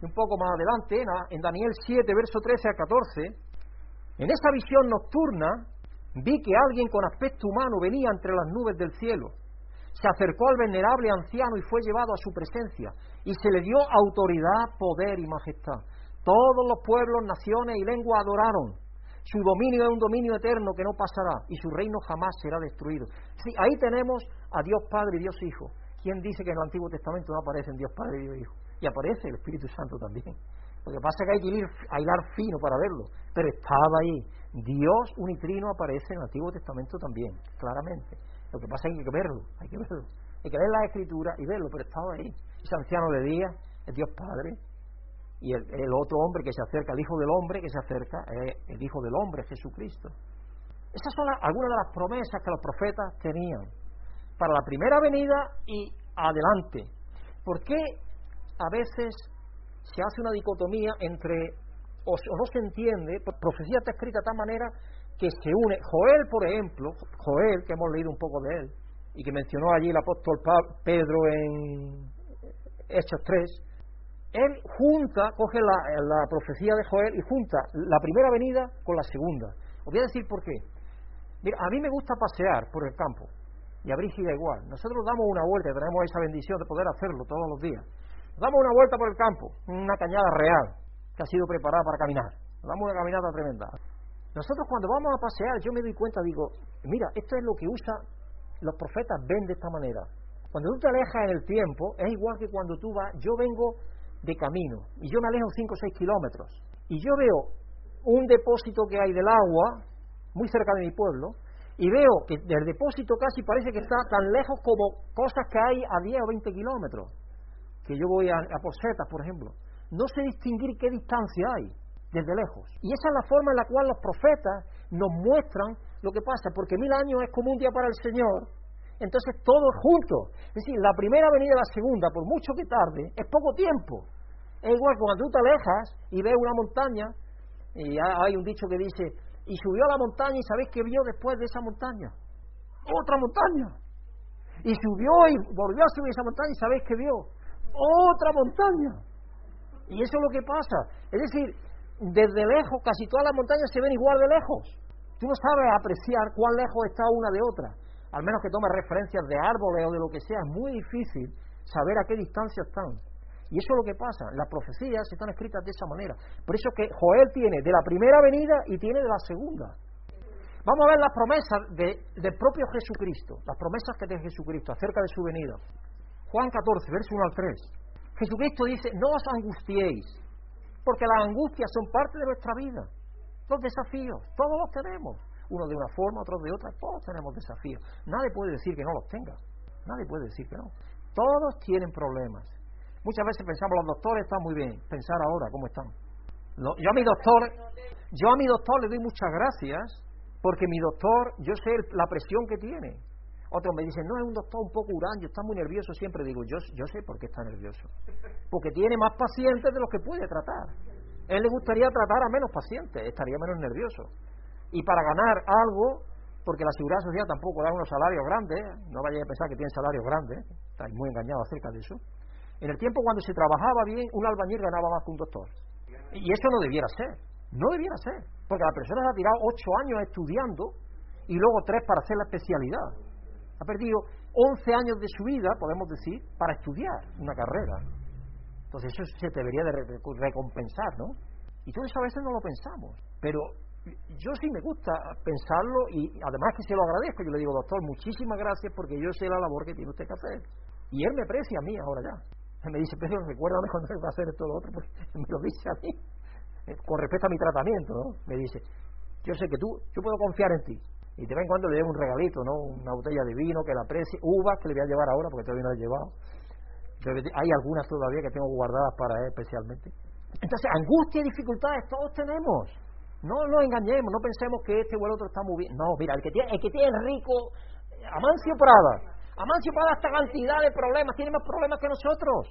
Y un poco más adelante, en Daniel 7, verso 13 a 14, en esa visión nocturna vi que alguien con aspecto humano venía entre las nubes del cielo. Se acercó al venerable anciano y fue llevado a su presencia, y se le dio autoridad, poder y majestad. Todos los pueblos, naciones y lenguas adoraron. Su dominio es un dominio eterno que no pasará, y su reino jamás será destruido. Sí, ahí tenemos a Dios Padre y Dios Hijo. ¿Quién dice que en el Antiguo Testamento no aparecen Dios Padre y Dios Hijo? Y aparece el Espíritu Santo también. Lo que pasa es que hay que ir a hilar fino para verlo, pero estaba ahí. Dios unitrino aparece en el Antiguo Testamento también, claramente. Lo que pasa es que hay que verlo. Hay que ver las Escrituras y verlo, pero estaba ahí. Ese anciano de día es Dios Padre, y el otro hombre que se acerca, el Hijo del Hombre que se acerca, es el Hijo del Hombre, Jesucristo. Esas son algunas de las promesas que los profetas tenían para la primera venida y adelante. ¿Por qué a veces se hace una dicotomía entre, o no se entiende, profecía está escrita de tal manera que se une? Joel, por ejemplo, Joel, que hemos leído un poco de él, y que mencionó allí el apóstol Pedro en Hechos 3, él junta, coge la profecía de Joel y junta la primera venida con la segunda. Os voy a decir por qué. Mira, a mí me gusta pasear por el campo, y a Brigitte igual. Nosotros damos una vuelta, tenemos esa bendición de poder hacerlo todos los días. Damos una vuelta por el campo, una cañada real que ha sido preparada para caminar. Damos una caminata tremenda. Nosotros cuando vamos a pasear, yo me doy cuenta, digo, mira, esto es lo que usan los profetas, ven de esta manera. Cuando tú te alejas en el tiempo, es igual que cuando tú vas, yo vengo de camino, y yo me alejo 5 o 6 kilómetros, y yo veo un depósito que hay del agua, muy cerca de mi pueblo, y veo que del depósito casi parece que está tan lejos como cosas que hay a 10 o 20 kilómetros, que yo voy a por setas, por ejemplo. No sé distinguir qué distancia hay desde lejos. Y esa es la forma en la cual los profetas nos muestran lo que pasa, porque 1000 años es como un día para el Señor. Entonces todo junto. Es decir, la primera venida a la segunda, por mucho que tarde, es poco tiempo. Es igual que cuando tú te alejas y ves una montaña, y hay un dicho que dice, y subió a la montaña y ¿sabéis qué vio después de esa montaña? ¡Otra montaña! Y subió y volvió a subir esa montaña y ¿sabéis qué vio? Otra montaña. Y eso es lo que pasa. Es decir, desde lejos casi todas las montañas se ven igual de lejos. Tú no sabes apreciar cuán lejos está una de otra, al menos que tomes referencias de árboles o de lo que sea. Es muy difícil saber a qué distancia están, y eso es lo que pasa. Las profecías están escritas de esa manera. Por eso que Joel tiene de la primera venida y tiene de la segunda. Vamos a ver las promesas del propio Jesucristo, las promesas que tiene Jesucristo acerca de su venida. Juan 14, verso 1 al 3. Jesucristo dice, no os angustiéis, porque las angustias son parte de nuestra vida. Los desafíos, todos los tenemos. Uno de una forma, otros de otra, todos tenemos desafíos. Nadie puede decir que no los tenga. Nadie puede decir que no. Todos tienen problemas. Muchas veces pensamos, los doctores están muy bien. Pensar ahora cómo están. Yo a mi doctor le doy muchas gracias, porque mi doctor, yo sé la presión que tiene. Otros me dicen, no, es un doctor un poco huraño, está muy nervioso siempre. Digo, yo sé por qué está nervioso. Porque tiene más pacientes de los que puede tratar. A él le gustaría tratar a menos pacientes, estaría menos nervioso. Y para ganar algo, porque la Seguridad Social tampoco da unos salarios grandes, no vayáis a pensar que tienen salarios grandes, estáis muy engañados acerca de eso. En el tiempo cuando se trabajaba bien, un albañil ganaba más que un doctor. Y eso no debiera ser, porque la persona se ha tirado 8 años estudiando y luego 3 para hacer la especialidad. Ha perdido 11 años de su vida, podemos decir, para estudiar una carrera. Entonces eso se debería de recompensar, ¿no? Y todo eso a veces no lo pensamos. Pero Yo sí me gusta pensarlo y además que se lo agradezco. Yo le digo, doctor, muchísimas gracias porque yo sé la labor que tiene usted que hacer. Y él me aprecia a mí ahora ya. Él me dice, Pedro, recuérdame cuando él va a hacer esto o lo otro, porque me lo dice a mí. Con respecto a mi tratamiento, ¿no? Me dice, yo sé que yo puedo confiar en ti. Y de vez en cuando le llevo un regalito, ¿no? Una botella de vino que la aprecie, uvas que le voy a llevar ahora porque todavía no la he llevado. Hay algunas todavía que tengo guardadas para él especialmente. Entonces, angustia y dificultades todos tenemos. No nos engañemos, no pensemos que este o el otro está muy bien. No, mira, el que tiene el rico, Amancio Prada, esta cantidad de problemas, tiene más problemas que nosotros.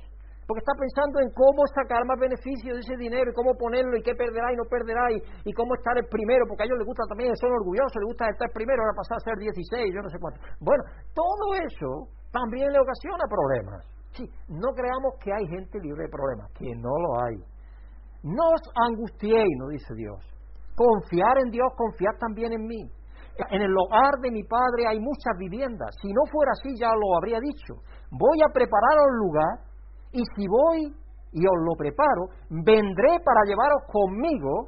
Porque está pensando en cómo sacar más beneficio de ese dinero y cómo ponerlo y qué perderá y no perderá y cómo estar el primero, porque a ellos les gusta también, son orgullosos, les gusta estar primero, ahora pasar a ser 16, yo no sé cuánto. Bueno, todo eso también le ocasiona problemas. Sí, no creamos que hay gente libre de problemas, que no lo hay. No os angustiéis, nos dice Dios. Confiar en Dios, confiar también en mí. En el hogar de mi Padre hay muchas viviendas. Si no fuera así, ya lo habría dicho. Voy a prepararos lugar, y si voy y os lo preparo, vendré para llevaros conmigo,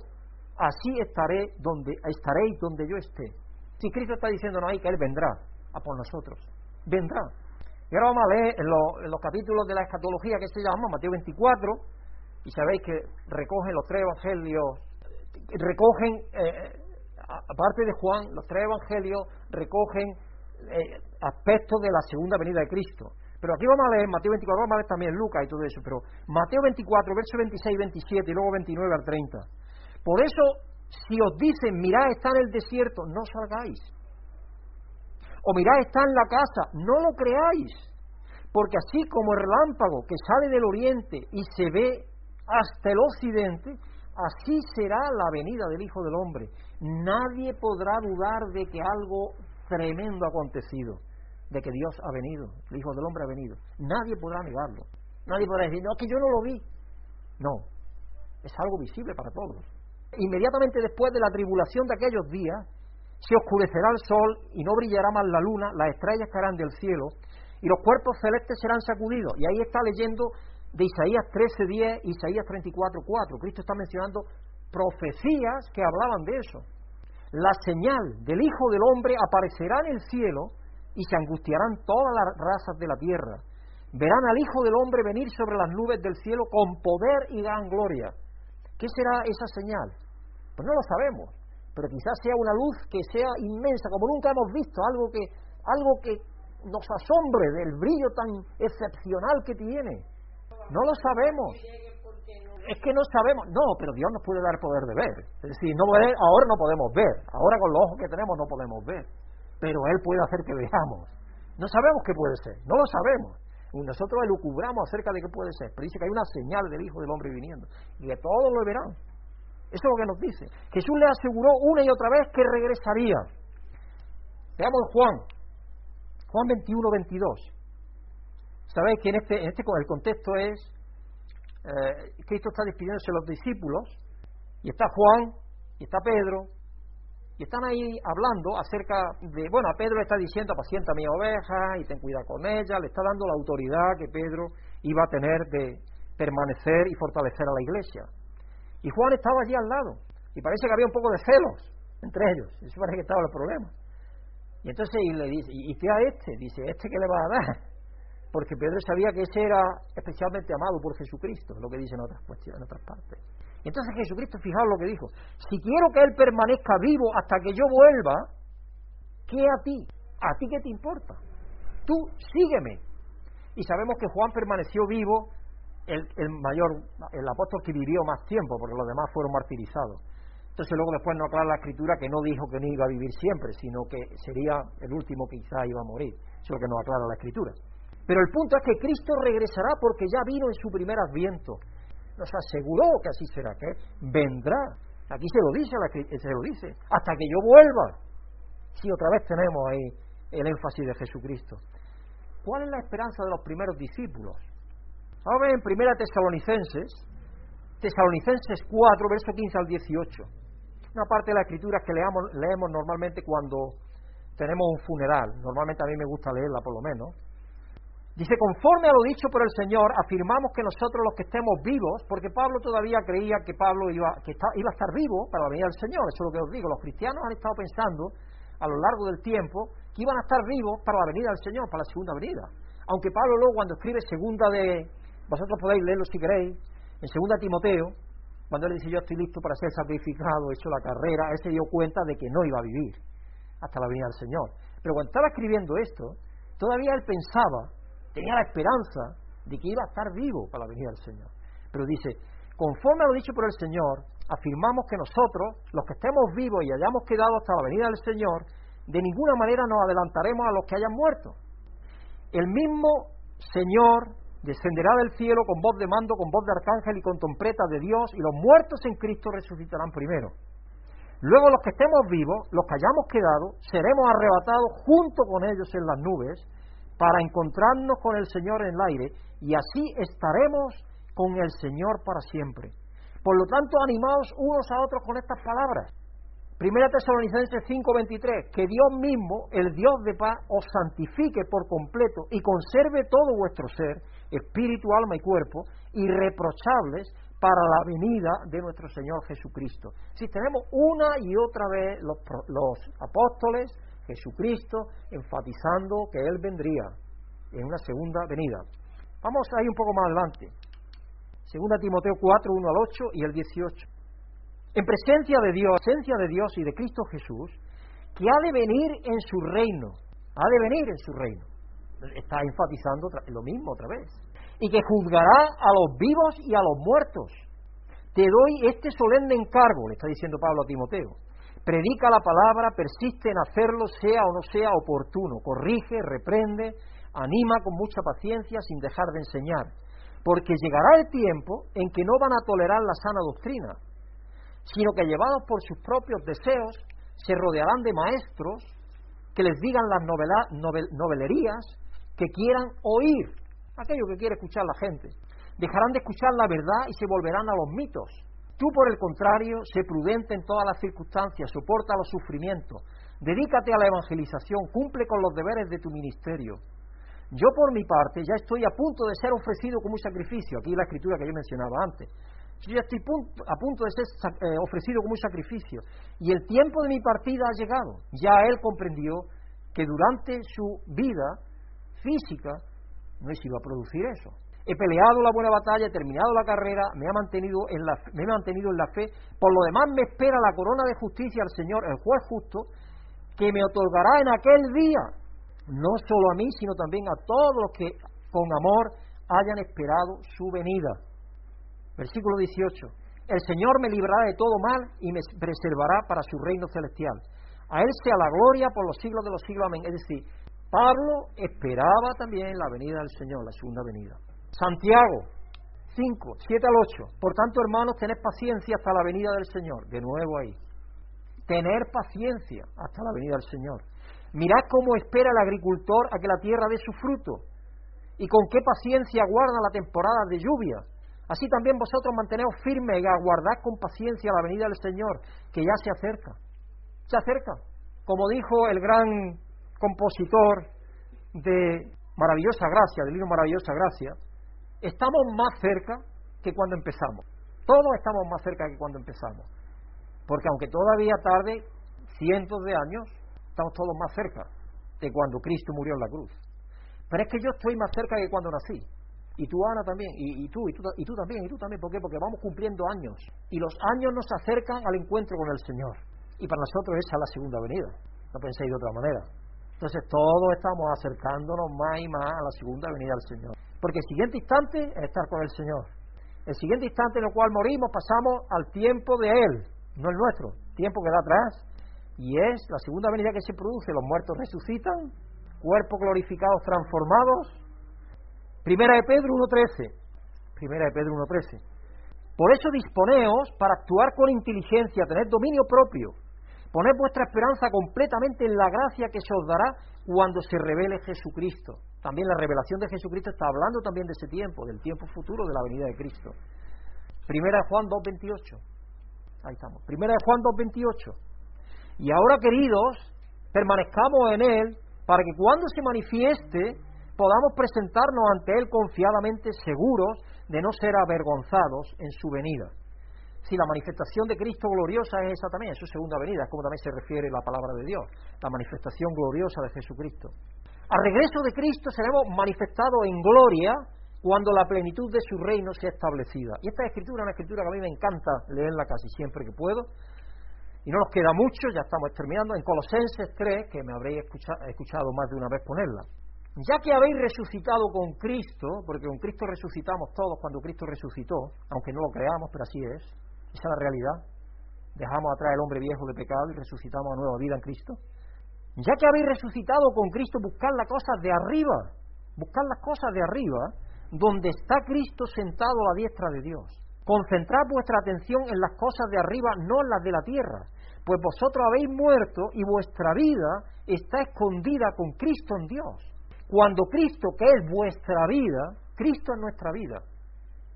así estaréis donde yo esté. Si Cristo está diciéndonos ahí que Él vendrá a por nosotros, vendrá. Y ahora vamos a leer en los capítulos de la escatología que se llama Mateo 24, y sabéis que recogen los tres evangelios, aparte de Juan, los tres evangelios recogen aspectos de la segunda venida de Cristo. Pero aquí vamos a leer Mateo 24, vamos a leer también Lucas y todo eso, pero Mateo 24, versos 26 y 27 y luego 29 al 30. Por eso, si os dicen, mirad, está en el desierto, no salgáis. O mirad, está en la casa, no lo creáis. Porque así como el relámpago que sale del oriente y se ve hasta el occidente, así será la venida del Hijo del Hombre. Nadie podrá dudar de que algo tremendo ha acontecido, de que Dios ha venido, el Hijo del Hombre ha venido. Nadie podrá negarlo. Nadie podrá decir, no, es que yo no lo vi. No, es algo visible para todos. Inmediatamente después de la tribulación de aquellos días, se oscurecerá el sol y no brillará más la luna, las estrellas caerán del cielo y los cuerpos celestes serán sacudidos. Y ahí está leyendo de Isaías 13:10, Isaías 34:4. Cristo está mencionando profecías que hablaban de eso. La señal del Hijo del Hombre aparecerá en el cielo y se angustiarán todas las razas de la tierra. Verán al Hijo del Hombre venir sobre las nubes del cielo con poder y gran gloria. ¿Qué será esa señal? Pues no lo sabemos, pero quizás sea una luz que sea inmensa, como nunca hemos visto, algo que nos asombre del brillo tan excepcional que tiene. No lo sabemos. Es que no sabemos. No, pero Dios nos puede dar poder de ver. Es decir, ahora no podemos ver. Ahora con los ojos que tenemos no podemos ver. Pero Él puede hacer que veamos. No sabemos qué puede ser, no lo sabemos. Nosotros elucubramos acerca de qué puede ser, pero dice que hay una señal del Hijo del Hombre viniendo, y que todos lo verán. Eso es lo que nos dice. Jesús le aseguró una y otra vez que regresaría. Veamos Juan 21, 22. Sabéis que el contexto es, Cristo está despidiéndose de los discípulos, y está Juan, y está Pedro, y están ahí hablando acerca de... Bueno, a Pedro le está diciendo, apacienta a mi oveja y ten cuidado con ella. Le está dando la autoridad que Pedro iba a tener de permanecer y fortalecer a la iglesia. Y Juan estaba allí al lado. Y parece que había un poco de celos entre ellos. Eso parece que estaba el problema. Y entonces y le dice, ¿y qué a este? Dice, ¿este qué le va a dar? Porque Pedro sabía que ese era especialmente amado por Jesucristo, lo que dice en otras cuestiones, en otras partes. Entonces Jesucristo, fijaos lo que dijo, si quiero que Él permanezca vivo hasta que yo vuelva, ¿qué a ti? ¿A ti qué te importa? Tú sígueme. Y sabemos que Juan permaneció vivo, el apóstol que vivió más tiempo, porque los demás fueron martirizados. Entonces luego después nos aclara la Escritura que no dijo que no iba a vivir siempre, sino que sería el último que quizá iba a morir. Eso es lo que nos aclara la Escritura. Pero el punto es que Cristo regresará porque ya vino en su primer adviento. Nos aseguró que así será, que vendrá. Aquí se lo dice, hasta que yo vuelva. Sí, otra vez tenemos ahí el énfasis de Jesucristo. ¿Cuál es la esperanza de los primeros discípulos? Ahora en 1 Tesalonicenses 4, versos 15 al 18. Una parte de la Escritura que leemos normalmente cuando tenemos un funeral. Normalmente a mí me gusta leerla, por lo menos. Dice, conforme a lo dicho por el Señor, afirmamos que nosotros los que estemos vivos, porque Pablo todavía creía que Pablo iba a estar vivo para la venida del Señor. Eso es lo que os digo. Los cristianos han estado pensando a lo largo del tiempo que iban a estar vivos para la venida del Señor, para la segunda venida. Aunque Pablo luego, cuando escribe segunda de... Vosotros podéis leerlo si queréis. En segunda Timoteo, cuando él dice, yo estoy listo para ser sacrificado, he hecho la carrera, él se dio cuenta de que no iba a vivir hasta la venida del Señor. Pero cuando estaba escribiendo esto, todavía él pensaba... Tenía la esperanza de que iba a estar vivo para la venida del Señor. Pero dice, conforme a lo dicho por el Señor, afirmamos que nosotros, los que estemos vivos y hayamos quedado hasta la venida del Señor, de ninguna manera nos adelantaremos a los que hayan muerto. El mismo Señor descenderá del cielo con voz de mando, con voz de arcángel y con trompeta de Dios, y los muertos en Cristo resucitarán primero. Luego los que estemos vivos, los que hayamos quedado, seremos arrebatados junto con ellos en las nubes, para encontrarnos con el Señor en el aire, y así estaremos con el Señor para siempre. Por lo tanto, animaos unos a otros con estas palabras. Primera Tesalonicenses 5:23, que Dios mismo, el Dios de paz, os santifique por completo y conserve todo vuestro ser, espíritu, alma y cuerpo, irreprochables para la venida de nuestro Señor Jesucristo. Si tenemos una y otra vez los apóstoles, Jesucristo, enfatizando que Él vendría en una segunda venida. Vamos ahí un poco más adelante. Segunda Timoteo 4, 1 al 8 y el 18. En presencia de Dios y de Cristo Jesús, que ha de venir en su reino. Ha de venir en su reino. Está enfatizando lo mismo otra vez. Y que juzgará a los vivos y a los muertos. Te doy este solemne encargo, le está diciendo Pablo a Timoteo. Predica la palabra, persiste en hacerlo, sea o no sea oportuno. Corrige, reprende, anima con mucha paciencia sin dejar de enseñar. Porque llegará el tiempo en que no van a tolerar la sana doctrina, sino que llevados por sus propios deseos, se rodearán de maestros que les digan las novelerías que quieran oír, aquello que quiere escuchar la gente. Dejarán de escuchar la verdad y se volverán a los mitos. Tú, por el contrario, sé prudente en todas las circunstancias, soporta los sufrimientos, dedícate a la evangelización, cumple con los deberes de tu ministerio. Yo, por mi parte, ya estoy a punto de ser ofrecido como un sacrificio. Aquí la escritura que yo mencionaba antes. Yo ya estoy a punto de ser ofrecido como un sacrificio. Y el tiempo de mi partida ha llegado. Ya él comprendió que durante su vida física no se iba a producir eso. He peleado la buena batalla, he terminado la carrera, me he mantenido en la fe. Por lo demás me espera la corona de justicia al Señor, el juez justo, que me otorgará en aquel día, no solo a mí, sino también a todos los que con amor hayan esperado su venida. Versículo 18. El Señor me librará de todo mal y me preservará para su reino celestial. A Él sea la gloria por los siglos de los siglos. Amén. Es decir, Pablo esperaba también la venida del Señor, la segunda venida. Santiago 5, 7 al 8. Por tanto, hermanos, tened paciencia hasta la venida del Señor. De nuevo ahí. Tener paciencia hasta la venida del Señor. Mirad cómo espera el agricultor a que la tierra dé su fruto, y con qué paciencia aguarda la temporada de lluvia. Así también vosotros manteneos firmes y aguardad con paciencia la venida del Señor, que ya se acerca. Se acerca. Como dijo el gran compositor de Maravillosa Gracia, del libro Maravillosa Gracia, estamos más cerca que cuando empezamos. Todos estamos más cerca que cuando empezamos. Porque aunque todavía tarde cientos de años, estamos todos más cerca de cuando Cristo murió en la cruz. Pero es que yo estoy más cerca que cuando nací. Y tú, Ana, también. Y tú también. ¿Por qué? Porque vamos cumpliendo años. Y los años nos acercan al encuentro con el Señor. Y para nosotros esa es la segunda venida. No penséis de otra manera. Entonces todos estamos acercándonos más y más a la segunda venida del Señor. Porque el siguiente instante es estar con el Señor. El siguiente instante en el cual morimos pasamos al tiempo de Él, no el nuestro, tiempo que da atrás. Y es la segunda venida que se produce. Los muertos resucitan, cuerpos glorificados transformados. Primera de Pedro 1.13. Primera de Pedro 1.13. Por eso disponeos para actuar con inteligencia, tener dominio propio. Poned vuestra esperanza completamente en la gracia que se os dará cuando se revele Jesucristo. También la revelación de Jesucristo está hablando también de ese tiempo, del tiempo futuro de la venida de Cristo. Primera de Juan 2.28. Ahí estamos. Primera de Juan 2.28. Y ahora, queridos, permanezcamos en Él para que cuando se manifieste podamos presentarnos ante Él confiadamente seguros de no ser avergonzados en su venida. Si la manifestación de Cristo gloriosa es esa también, es su segunda venida, es como también se refiere la palabra de Dios, la manifestación gloriosa de Jesucristo. Al regreso de Cristo seremos manifestados en gloria cuando la plenitud de su reino sea establecida. Y esta escritura es una escritura que a mí me encanta leerla casi siempre que puedo. Y no nos queda mucho, ya estamos terminando, en Colosenses 3, que me habréis escuchado más de una vez ponerla. Ya que habéis resucitado con Cristo, porque con Cristo resucitamos todos cuando Cristo resucitó, aunque no lo creamos, pero así es, esa es la realidad, dejamos atrás el hombre viejo de pecado y resucitamos a nueva vida en Cristo. Ya que habéis resucitado con Cristo, buscad las cosas de arriba, buscad las cosas de arriba, donde está Cristo sentado a la diestra de Dios. Concentrad vuestra atención en las cosas de arriba, no en las de la tierra, pues vosotros habéis muerto y vuestra vida está escondida con Cristo en Dios. Cuando Cristo, que es vuestra vida, Cristo es nuestra vida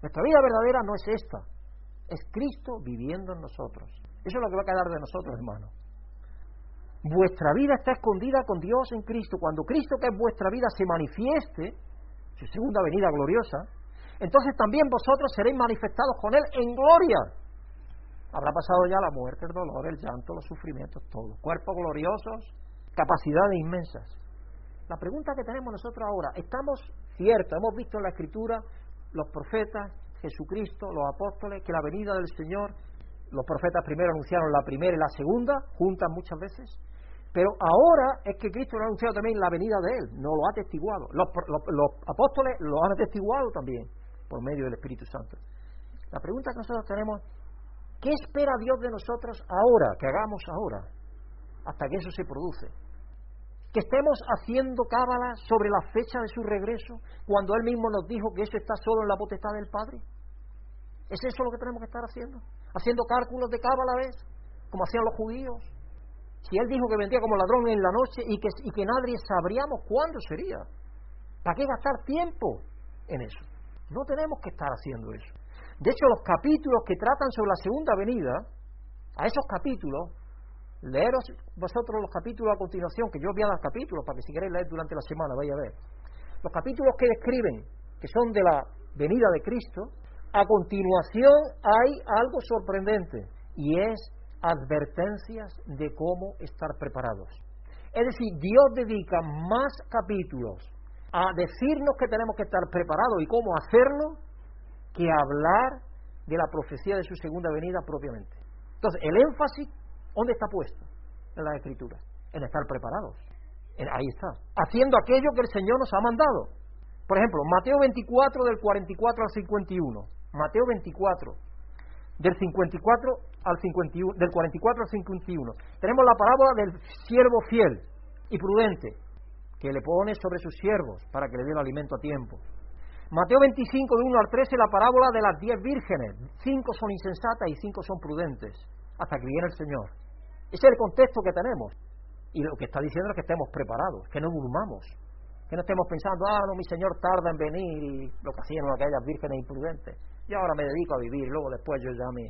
verdadera no es esta, es Cristo viviendo en nosotros. Eso es lo que va a quedar de nosotros, hermano. Vuestra vida está escondida con Dios en Cristo. Cuando Cristo, que es vuestra vida, se manifieste, su segunda venida gloriosa, entonces también vosotros seréis manifestados con Él en gloria. Habrá pasado ya la muerte, el dolor, el llanto, los sufrimientos, todo. Cuerpos gloriosos, capacidades inmensas. La pregunta que tenemos nosotros ahora, estamos ciertos, hemos visto en la Escritura, los profetas, Jesucristo, los apóstoles, que la venida del Señor, los profetas primero anunciaron la primera y la segunda, juntas muchas veces, pero ahora es que Cristo lo ha anunciado también la venida de Él, no lo ha atestiguado. Los apóstoles lo han atestiguado también, por medio del Espíritu Santo. La pregunta que nosotros tenemos, ¿qué espera Dios de nosotros ahora, que hagamos ahora, hasta que eso se produce? ¿Que estemos haciendo cábalas sobre la fecha de su regreso, cuando Él mismo nos dijo que eso está solo en la potestad del Padre? ¿Es eso lo que tenemos que estar haciendo? ¿Haciendo cálculos de cábala, ves? Como hacían los judíos. Si Él dijo que vendría como ladrón en la noche y que nadie sabríamos cuándo sería, ¿para qué gastar tiempo en eso? No tenemos que estar haciendo eso. De hecho, los capítulos que tratan sobre la segunda venida, a esos capítulos, leeros vosotros los capítulos a continuación, que yo voy a dar capítulos para que si queréis leer durante la semana, vais a ver. Los capítulos que describen, que son de la venida de Cristo, a continuación hay algo sorprendente, y es advertencias de cómo estar preparados. Es decir, Dios dedica más capítulos a decirnos que tenemos que estar preparados y cómo hacerlo, que hablar de la profecía de su segunda venida propiamente. Entonces, el énfasis, ¿dónde está puesto? En las Escrituras, en estar preparados. Ahí está, haciendo aquello que el Señor nos ha mandado. Por ejemplo, Mateo 24, del 44 al 51. Mateo 24, del 54 al 51, del 44 al 51. Tenemos la parábola del siervo fiel y prudente, que le pone sobre sus siervos para que le dé el alimento a tiempo. Mateo 25, de 1 al 13, la parábola de las 10 vírgenes. 5 son insensatas y 5 son prudentes, hasta que viene el Señor. Ese es el contexto que tenemos. Y lo que está diciendo es que estemos preparados, que no durmamos, que no estemos pensando, no, mi Señor tarda en venir, y lo que hacían aquellas vírgenes imprudentes. Yo ahora me dedico a vivir, luego después yo ya me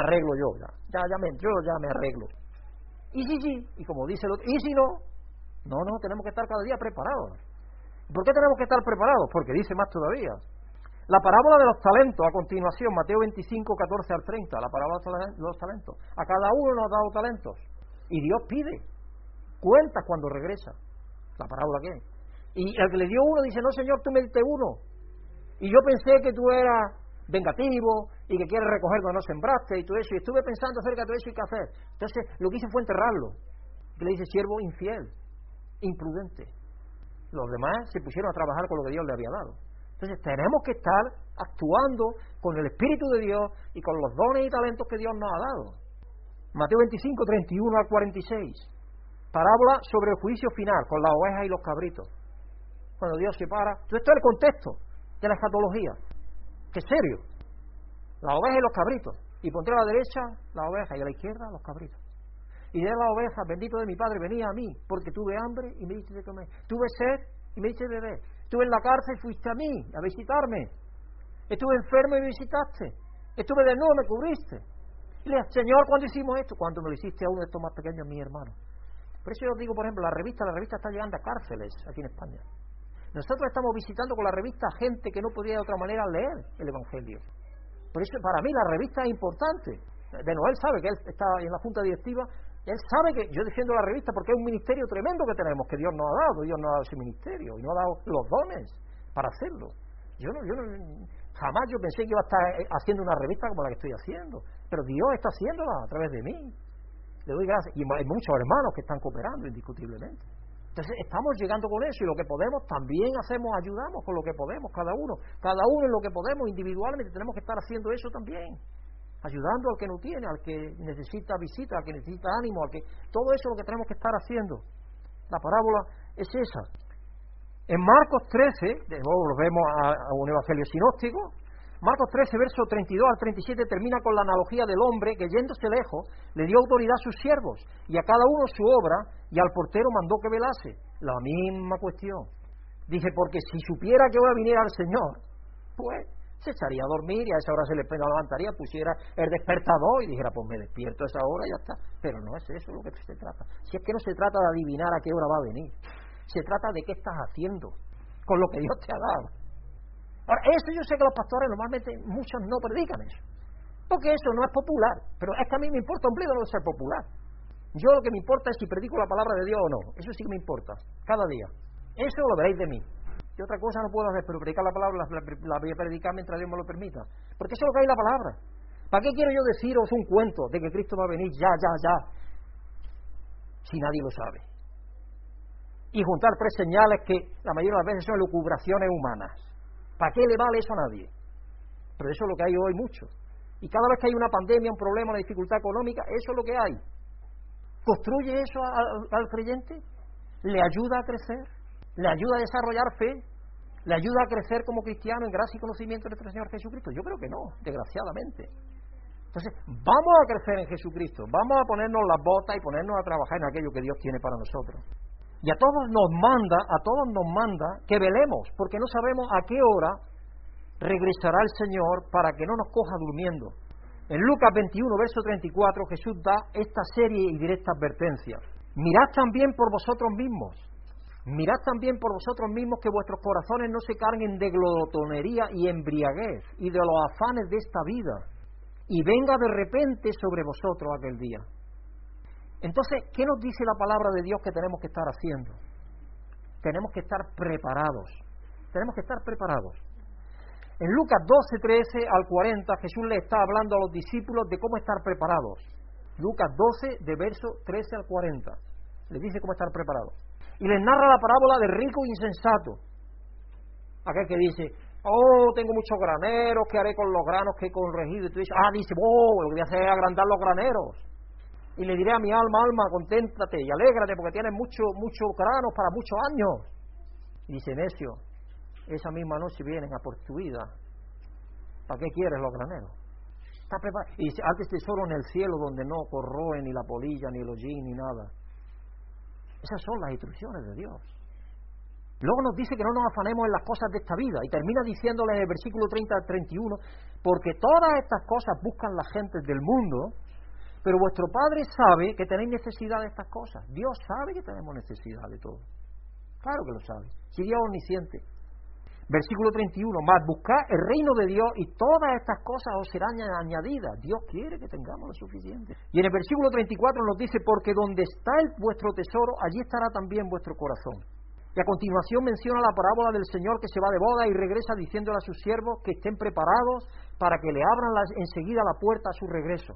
arreglo yo, yo ya me arreglo. Y como dice el otro, y si no, no, tenemos que estar cada día preparados. ¿Por qué tenemos que estar preparados? Porque dice más todavía. La parábola de los talentos, a continuación, Mateo 25, 14 al 30, la parábola de los talentos. A cada uno nos ha dado talentos. Y Dios pide cuentas cuando regresa. ¿La parábola qué? Y el que le dio uno dice, no Señor, tú me diste uno. Y yo pensé que tú eras vengativo y que quieres recoger cuando no sembraste y todo eso. Y estuve pensando acerca de todo eso y qué hacer. Entonces, lo que hice fue enterrarlo. Y le dice, siervo infiel, imprudente. Los demás se pusieron a trabajar con lo que Dios le había dado. Entonces tenemos que estar actuando con el Espíritu de Dios y con los dones y talentos que Dios nos ha dado. Mateo 25, 31 al 46. Parábola sobre el juicio final con las ovejas y los cabritos. Cuando Dios se para. Entonces, esto es el contexto de la escatología. ¡Qué serio! Las ovejas y los cabritos. Y pondré a la derecha las ovejas y a la izquierda los cabritos. Y de las ovejas, bendito de mi Padre, venía a mí, porque tuve hambre y me diste de comer. Tuve sed y me diste de beber. Estuve en la cárcel y fuiste a mí, a visitarme. Estuve enfermo y me visitaste. Estuve desnudo y me cubriste. Y le dije, Señor, ¿cuándo hicimos esto? Cuando me lo hiciste a uno de estos más pequeños, mi hermano. Por eso yo os digo, por ejemplo, la revista está llegando a cárceles aquí en España. Nosotros estamos visitando con la revista gente que no podía de otra manera leer el Evangelio. Por eso para mí la revista es importante. De Noel sabe que él está en la Junta Directiva, él sabe que yo defiendo la revista porque es un ministerio tremendo que tenemos, que Dios nos ha dado, Dios nos ha dado ese ministerio y nos ha dado los dones para hacerlo. Jamás yo pensé que iba a estar haciendo una revista como la que estoy haciendo, pero Dios está haciéndola a través de mí. Le doy gracias, y hay muchos hermanos que están cooperando indiscutiblemente. Entonces estamos llegando con eso, y lo que podemos también hacemos, ayudamos con lo que podemos cada uno en lo que podemos individualmente. Tenemos que estar haciendo eso también, ayudando al que no tiene, al que necesita visita, al que necesita ánimo, al que... todo eso es lo que tenemos que estar haciendo. La parábola es esa. En Marcos 13, de nuevo volvemos a un evangelio sinóptico. Marcos 13, verso 32 al 37, termina con la analogía del hombre que, yéndose lejos, le dio autoridad a sus siervos, y a cada uno su obra, y al portero mandó que velase. La misma cuestión. Dice, porque si supiera que ahora viniera el Señor, pues se echaría a dormir, y a esa hora se le levantaría, pusiera el despertador y dijera, pues me despierto a esa hora y ya está. Pero no es eso lo que se trata. Si es que no se trata de adivinar a qué hora va a venir, se trata de qué estás haciendo con lo que Dios te ha dado. Ahora, eso yo sé que los pastores normalmente, muchos no predican eso, porque eso no es popular, pero es que a mí me importa un bledo no ser popular. Yo lo que me importa es si predico la palabra de Dios o no, eso sí que me importa, cada día. Eso lo veréis de mí. Y otra cosa no puedo hacer, pero predicar la palabra la voy a predicar mientras Dios me lo permita, porque eso es lo que hay en la palabra. ¿Para qué quiero yo deciros un cuento de que Cristo va a venir ya, si nadie lo sabe? Y juntar tres señales que la mayoría de las veces son lucubraciones humanas. ¿Para qué le vale eso a nadie? Pero eso es lo que hay hoy mucho. Y cada vez que hay una pandemia, un problema, una dificultad económica, eso es lo que hay. ¿Construye eso al creyente? ¿Le ayuda a crecer? ¿Le ayuda a desarrollar fe? ¿Le ayuda a crecer como cristiano en gracia y conocimiento de nuestro Señor Jesucristo? Yo creo que no, desgraciadamente. Entonces, vamos a crecer en Jesucristo, vamos a ponernos las botas y ponernos a trabajar en aquello que Dios tiene para nosotros. Y a todos nos manda que velemos, porque no sabemos a qué hora regresará el Señor para que no nos coja durmiendo. En Lucas 21, verso 34, Jesús da esta serie y directa advertencia. Mirad también por vosotros mismos que vuestros corazones no se carguen de glotonería y embriaguez y de los afanes de esta vida, y venga de repente sobre vosotros aquel día. Entonces, ¿qué nos dice la palabra de Dios que tenemos que estar haciendo? Tenemos que estar preparados. Tenemos que estar preparados. En Lucas 12, 13 al 40, Jesús le está hablando a los discípulos de cómo estar preparados. Lucas 12, de verso 13 al 40. Les dice cómo estar preparados. Y les narra la parábola del rico e insensato. Aquel que dice, oh, tengo muchos graneros, ¿qué haré con los granos que he corregido? Y tú dices, lo que voy a hacer es agrandar los graneros. Y le diré a mi alma, conténtate y alégrate porque tienes muchos granos para muchos años. Y dice, necio, esa misma noche vienen a por tu vida. ¿Para qué quieres los graneros? Está preparado. Y dice, antes tesoro en el cielo donde no corroe ni la polilla, ni el hollín, ni nada. Esas son las instrucciones de Dios. Luego nos dice que no nos afanemos en las cosas de esta vida. Y termina diciéndoles en el versículo 30 al 31, porque todas estas cosas buscan las gentes del mundo... Pero vuestro Padre sabe que tenéis necesidad de estas cosas. Dios sabe que tenemos necesidad de todo. Claro que lo sabe. Si Dios es omnisciente. Versículo 31. Mas buscad el reino de Dios y todas estas cosas os serán añadidas. Dios quiere que tengamos lo suficiente. Y en el versículo 34 nos dice, porque donde está vuestro tesoro, allí estará también vuestro corazón. Y a continuación menciona la parábola del Señor que se va de boda y regresa diciéndole a sus siervos que estén preparados para que le abran enseguida la puerta a su regreso.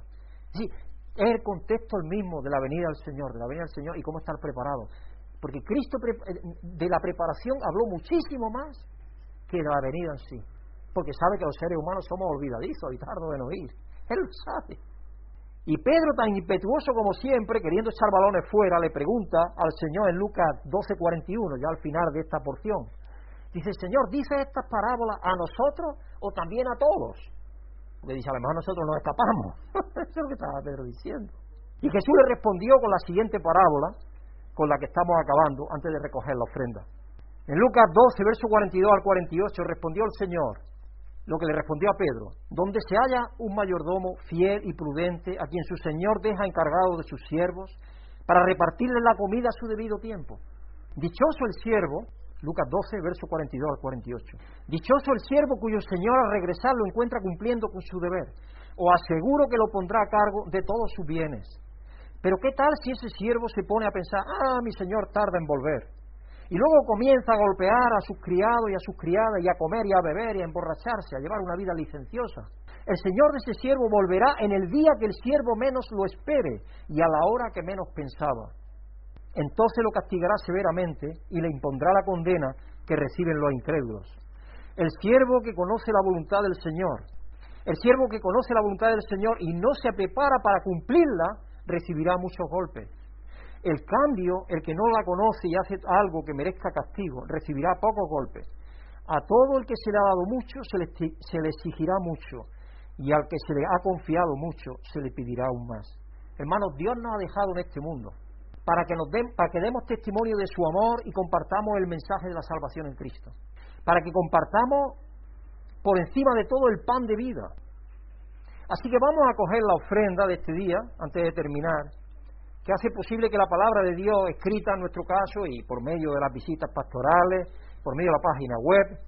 Sí. Es el contexto el mismo de la venida del Señor, y cómo estar preparado. Porque Cristo de la preparación habló muchísimo más que de la venida en sí. Porque sabe que los seres humanos somos olvidadizos y tardos en oír. Él lo sabe. Y Pedro, tan impetuoso como siempre, queriendo echar balones fuera, le pregunta al Señor en Lucas 12:41, ya al final de esta porción. Dice, Señor, ¿dice estas parábolas a nosotros o también a todos? Porque dice, a lo mejor nosotros nos escapamos. Eso es lo que estaba Pedro diciendo. Y Jesús le respondió con la siguiente parábola, con la que estamos acabando, antes de recoger la ofrenda. En Lucas 12, verso 42 al 48, respondió el Señor, lo que le respondió a Pedro, donde se halla un mayordomo fiel y prudente, a quien su Señor deja encargado de sus siervos, para repartirle la comida a su debido tiempo. Dichoso el siervo Lucas 12, verso 42 al 48. Dichoso el siervo cuyo señor al regresar lo encuentra cumpliendo con su deber. O aseguro que lo pondrá a cargo de todos sus bienes. Pero ¿qué tal si ese siervo se pone a pensar, mi señor tarda en volver? Y luego comienza a golpear a sus criados y a sus criadas, y a comer y a beber y a emborracharse, a llevar una vida licenciosa. El señor de ese siervo volverá en el día que el siervo menos lo espere y a la hora que menos pensaba. Entonces lo castigará severamente y le impondrá la condena que reciben los incrédulos. El siervo que conoce la voluntad del Señor, el siervo que conoce la voluntad del Señor y no se prepara para cumplirla, recibirá muchos golpes. El cambio, el que no la conoce y hace algo que merezca castigo, recibirá pocos golpes. A todo el que se le ha dado mucho, se le exigirá mucho, y al que se le ha confiado mucho, se le pedirá aún más. Hermanos, Dios nos ha dejado en este mundo para que demos testimonio de su amor y compartamos el mensaje de la salvación en Cristo. Para que compartamos por encima de todo el pan de vida. Así que vamos a coger la ofrenda de este día, antes de terminar, que hace posible que la palabra de Dios, escrita en nuestro caso, y por medio de las visitas pastorales, por medio de la página web,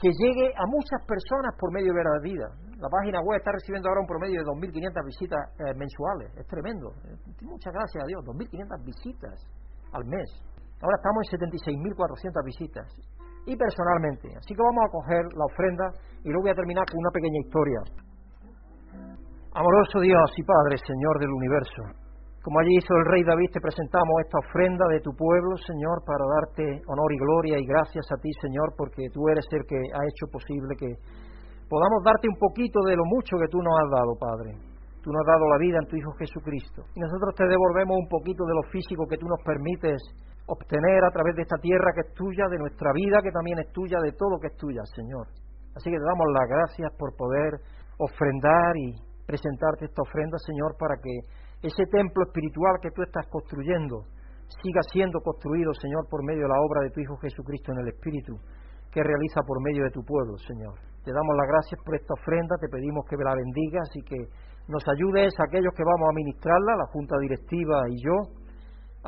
que llegue a muchas personas por medio de la vida. La página web está recibiendo ahora un promedio de 2.500 visitas mensuales. Es tremendo. Muchas gracias a Dios. 2.500 visitas al mes. Ahora estamos en 76.400 visitas. Y personalmente. Así que vamos a coger la ofrenda y luego voy a terminar con una pequeña historia. Amoroso Dios y Padre, Señor del universo. Como allí hizo el rey David, te presentamos esta ofrenda de tu pueblo, Señor, para darte honor y gloria y gracias a ti, Señor, porque tú eres el que ha hecho posible que podamos darte un poquito de lo mucho que tú nos has dado, Padre. Tú nos has dado la vida en tu Hijo Jesucristo. Y nosotros te devolvemos un poquito de lo físico que tú nos permites obtener a través de esta tierra que es tuya, de nuestra vida que también es tuya, de todo lo que es tuya, Señor. Así que te damos las gracias por poder ofrendar y presentarte esta ofrenda, Señor, para que ese templo espiritual que tú estás construyendo siga siendo construido, Señor, por medio de la obra de tu Hijo Jesucristo en el Espíritu que realiza por medio de tu pueblo, Señor. Te damos las gracias por esta ofrenda, te pedimos que la bendigas y que nos ayudes a aquellos que vamos a ministrarla, la Junta Directiva y yo,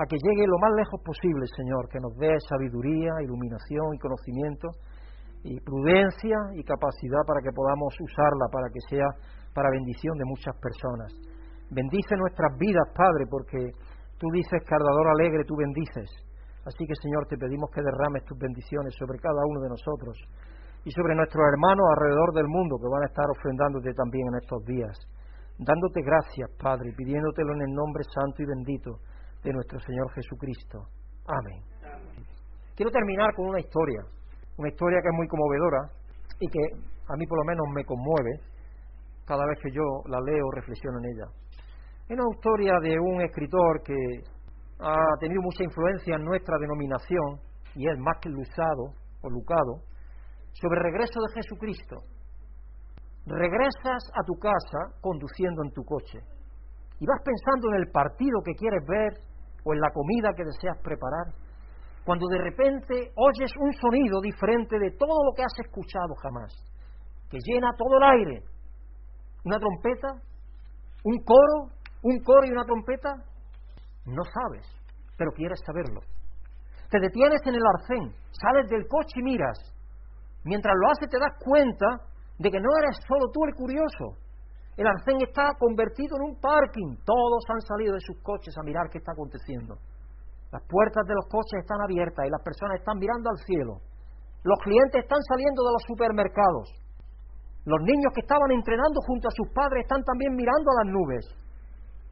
a que llegue lo más lejos posible, Señor, que nos dé sabiduría, iluminación y conocimiento, y prudencia y capacidad para que podamos usarla, para que sea para bendición de muchas personas. Bendice nuestras vidas, Padre, porque tú dices que al dador alegre tú bendices. Así que, Señor, te pedimos que derrames tus bendiciones sobre cada uno de nosotros y sobre nuestros hermanos alrededor del mundo que van a estar ofrendándote también en estos días. Dándote gracias, Padre, y pidiéndotelo en el nombre santo y bendito de nuestro Señor Jesucristo. Amén. Amén. Quiero terminar con una historia que es muy conmovedora y que a mí por lo menos me conmueve cada vez que yo la leo o reflexiono en ella. Es una historia de un escritor que ha tenido mucha influencia en nuestra denominación y es más que Lucado o Lucado, sobre el regreso de Jesucristo. Regresas a tu casa conduciendo en tu coche y vas pensando en el partido que quieres ver o en la comida que deseas preparar, cuando de repente oyes un sonido diferente de todo lo que has escuchado jamás, que llena todo el aire. ¿Una trompeta? ¿Un coro? ¿Un coro y una trompeta? No sabes, pero quieres saberlo. Te detienes en el arcén, sales del coche y miras. Mientras lo haces te das cuenta de que no eres solo tú el curioso. El arcén está convertido en un parking. Todos han salido de sus coches a mirar qué está aconteciendo. Las puertas de los coches están abiertas y las personas están mirando al cielo. Los clientes están saliendo de los supermercados. Los niños que estaban entrenando junto a sus padres están también mirando a las nubes.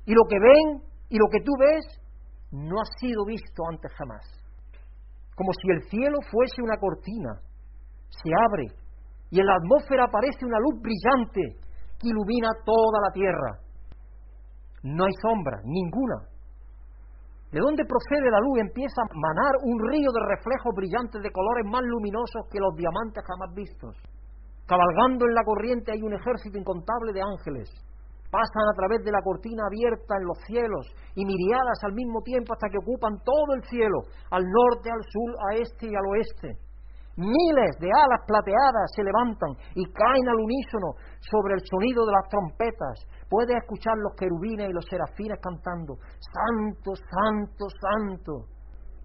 Y lo que ven y lo que tú ves no ha sido visto antes jamás. Como si el cielo fuese una cortina. Se abre y en la atmósfera aparece una luz brillante que ilumina toda la tierra. No hay sombra, ninguna. De donde procede la luz empieza a manar un río de reflejos brillantes de colores más luminosos que los diamantes jamás vistos. Cabalgando en la corriente hay un ejército incontable de ángeles. Pasan a través de la cortina abierta en los cielos y miriadas al mismo tiempo hasta que ocupan todo el cielo, al norte, al sur, a este y al oeste. Miles de alas plateadas se levantan y caen al unísono sobre el sonido de las trompetas. Puedes escuchar los querubines y los serafines cantando: Santo, Santo, Santo.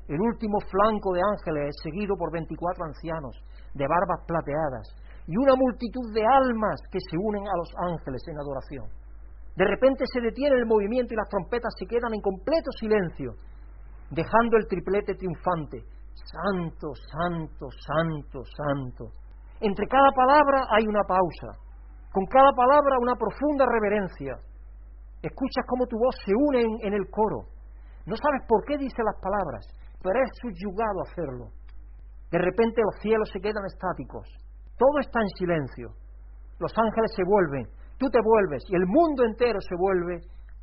el último flanco de ángeles, seguido por 24 ancianos de barbas plateadas y una multitud de almas que se unen a los ángeles en adoración. De repente se detiene el movimiento y las trompetas se quedan en completo silencio, dejando el triplete triunfante: santo, santo, santo, santo. Entre cada palabra hay una pausa, con cada palabra una profunda reverencia. Escuchas cómo tu voz se une en el coro. No sabes por qué dice las palabras, pero es subyugado hacerlo. De repente los cielos se quedan estáticos. Todo está en silencio. Los ángeles se vuelven, tú te vuelves y el mundo entero se vuelve.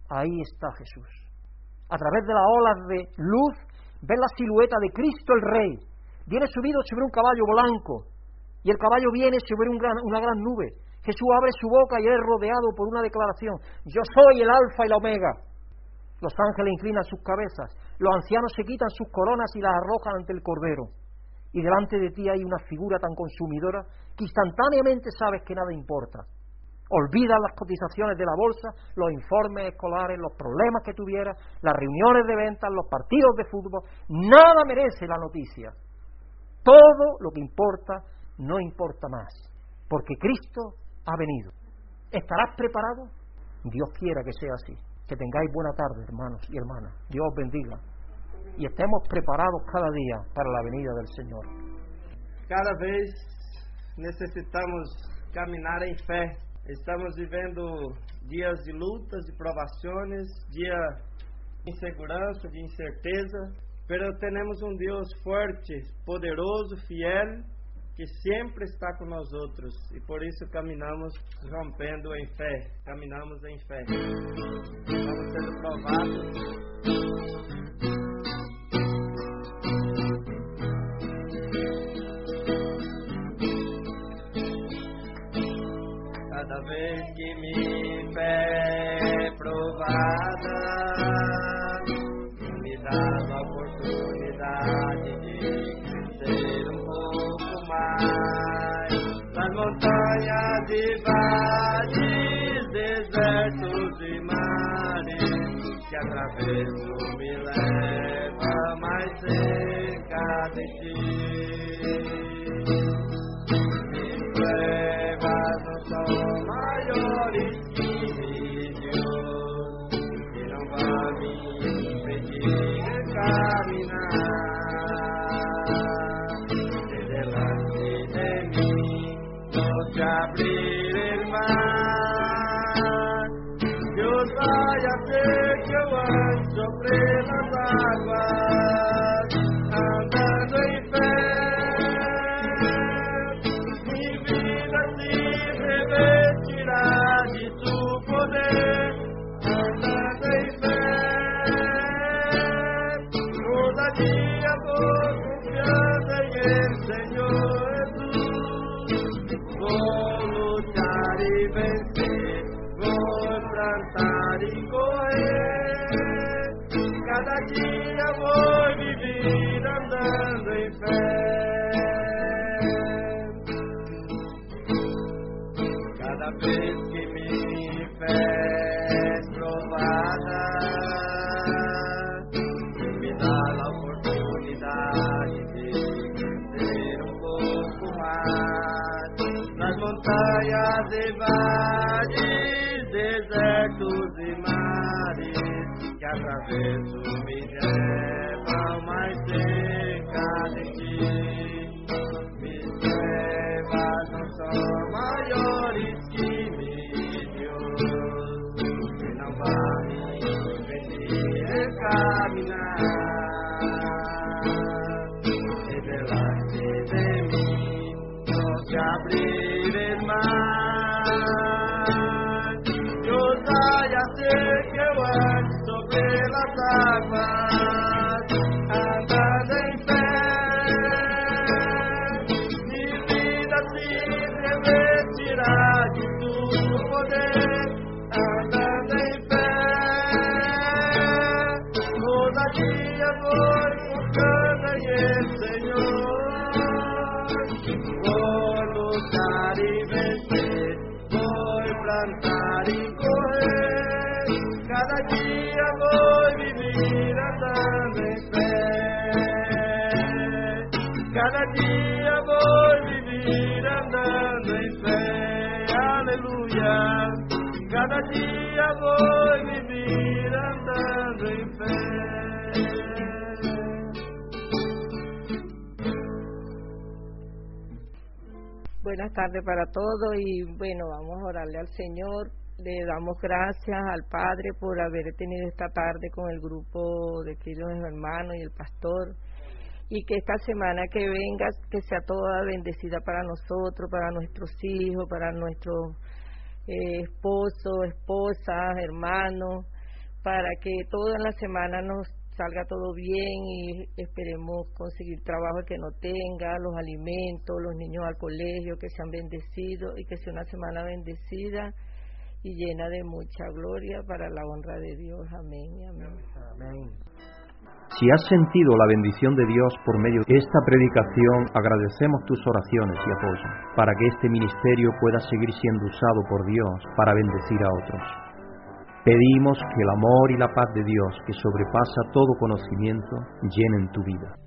Ahí está Jesús. A través de las olas de luz ves la silueta de Cristo el Rey. Viene subido sobre un caballo blanco y el caballo viene sobre una gran nube. Jesús abre su boca y es rodeado por una declaración: yo soy el Alfa y la Omega. Los ángeles inclinan sus cabezas, los ancianos se quitan sus coronas y las arrojan ante el Cordero. Y delante de ti hay una figura tan consumidora que instantáneamente sabes que nada importa. Olvidas las cotizaciones de la bolsa, los informes escolares, los problemas que tuvieras, las reuniones de ventas, los partidos de fútbol. Nada merece la noticia. Todo lo que importa no importa más, porque Cristo ha venido. ¿Estarás preparado? Dios quiera que sea así. Que tengáis buena tarde, hermanos y hermanas. Dios os bendiga. Y estemos preparados cada día para la venida del Señor. Cada vez necesitamos caminar en fe. Estamos viviendo días de lutas, de provaciones, días de inseguranza, de incerteza. Pero tenemos un Dios fuerte, poderoso, fiel, que siempre está con nosotros, y por eso caminamos rompiendo en fe, caminamos en fe. Estamos siendo probados. Cada vez que mi fe probada, me da la oportunidad de crecer un poco. Las montañas de valles, desertos y mares, que a través me leva más cerca de ti. Mis pruebas no son mayores que mi Dios, que no va a me impedir caminar. Abrir el mar, Dios vaya a hacer que voy sobre las aguas, andando en fe, mi vida se revestirá de tu poder, andando en fe, cada día voy confiando en el Señor. Y correr, cada día voy vivir andando en fe. Cada vez que mi fe es probada, me da la oportunidad de crecer un poco más. Las montañas de valle, desertos y mares, que a través me lleva más cerca de ti. Mis pruebas no son mayores que mi Dios, que no va a me impedir el caminar. Y delante de mí no se abrir el mar. Andando en fe, mi vida se revestirá de tu poder. Andando en fe, cada día voy buscando al Señor. Voy a luchar y vencer, voy a plantar y correr, cada día voy vivir andando en fe. Cada día voy a vivir andando en fe, aleluya. Cada día voy a vivir andando en fe. Buenas tardes para todos y bueno, vamos a orarle al Señor. Le damos gracias al Padre por haber tenido esta tarde con el grupo de queridos hermanos y el pastor. Y que esta semana que venga, que sea toda bendecida para nosotros, para nuestros hijos, para nuestros esposos, esposas, hermanos, para que toda la semana nos salga todo bien y esperemos conseguir trabajo que no tenga, los alimentos, los niños al colegio, que sean bendecidos y que sea una semana bendecida y llena de mucha gloria para la honra de Dios. Amén y amén. Amén. Si has sentido la bendición de Dios por medio de esta predicación, agradecemos tus oraciones y apoyo para que este ministerio pueda seguir siendo usado por Dios para bendecir a otros. Pedimos que el amor y la paz de Dios, que sobrepasa todo conocimiento, llenen tu vida.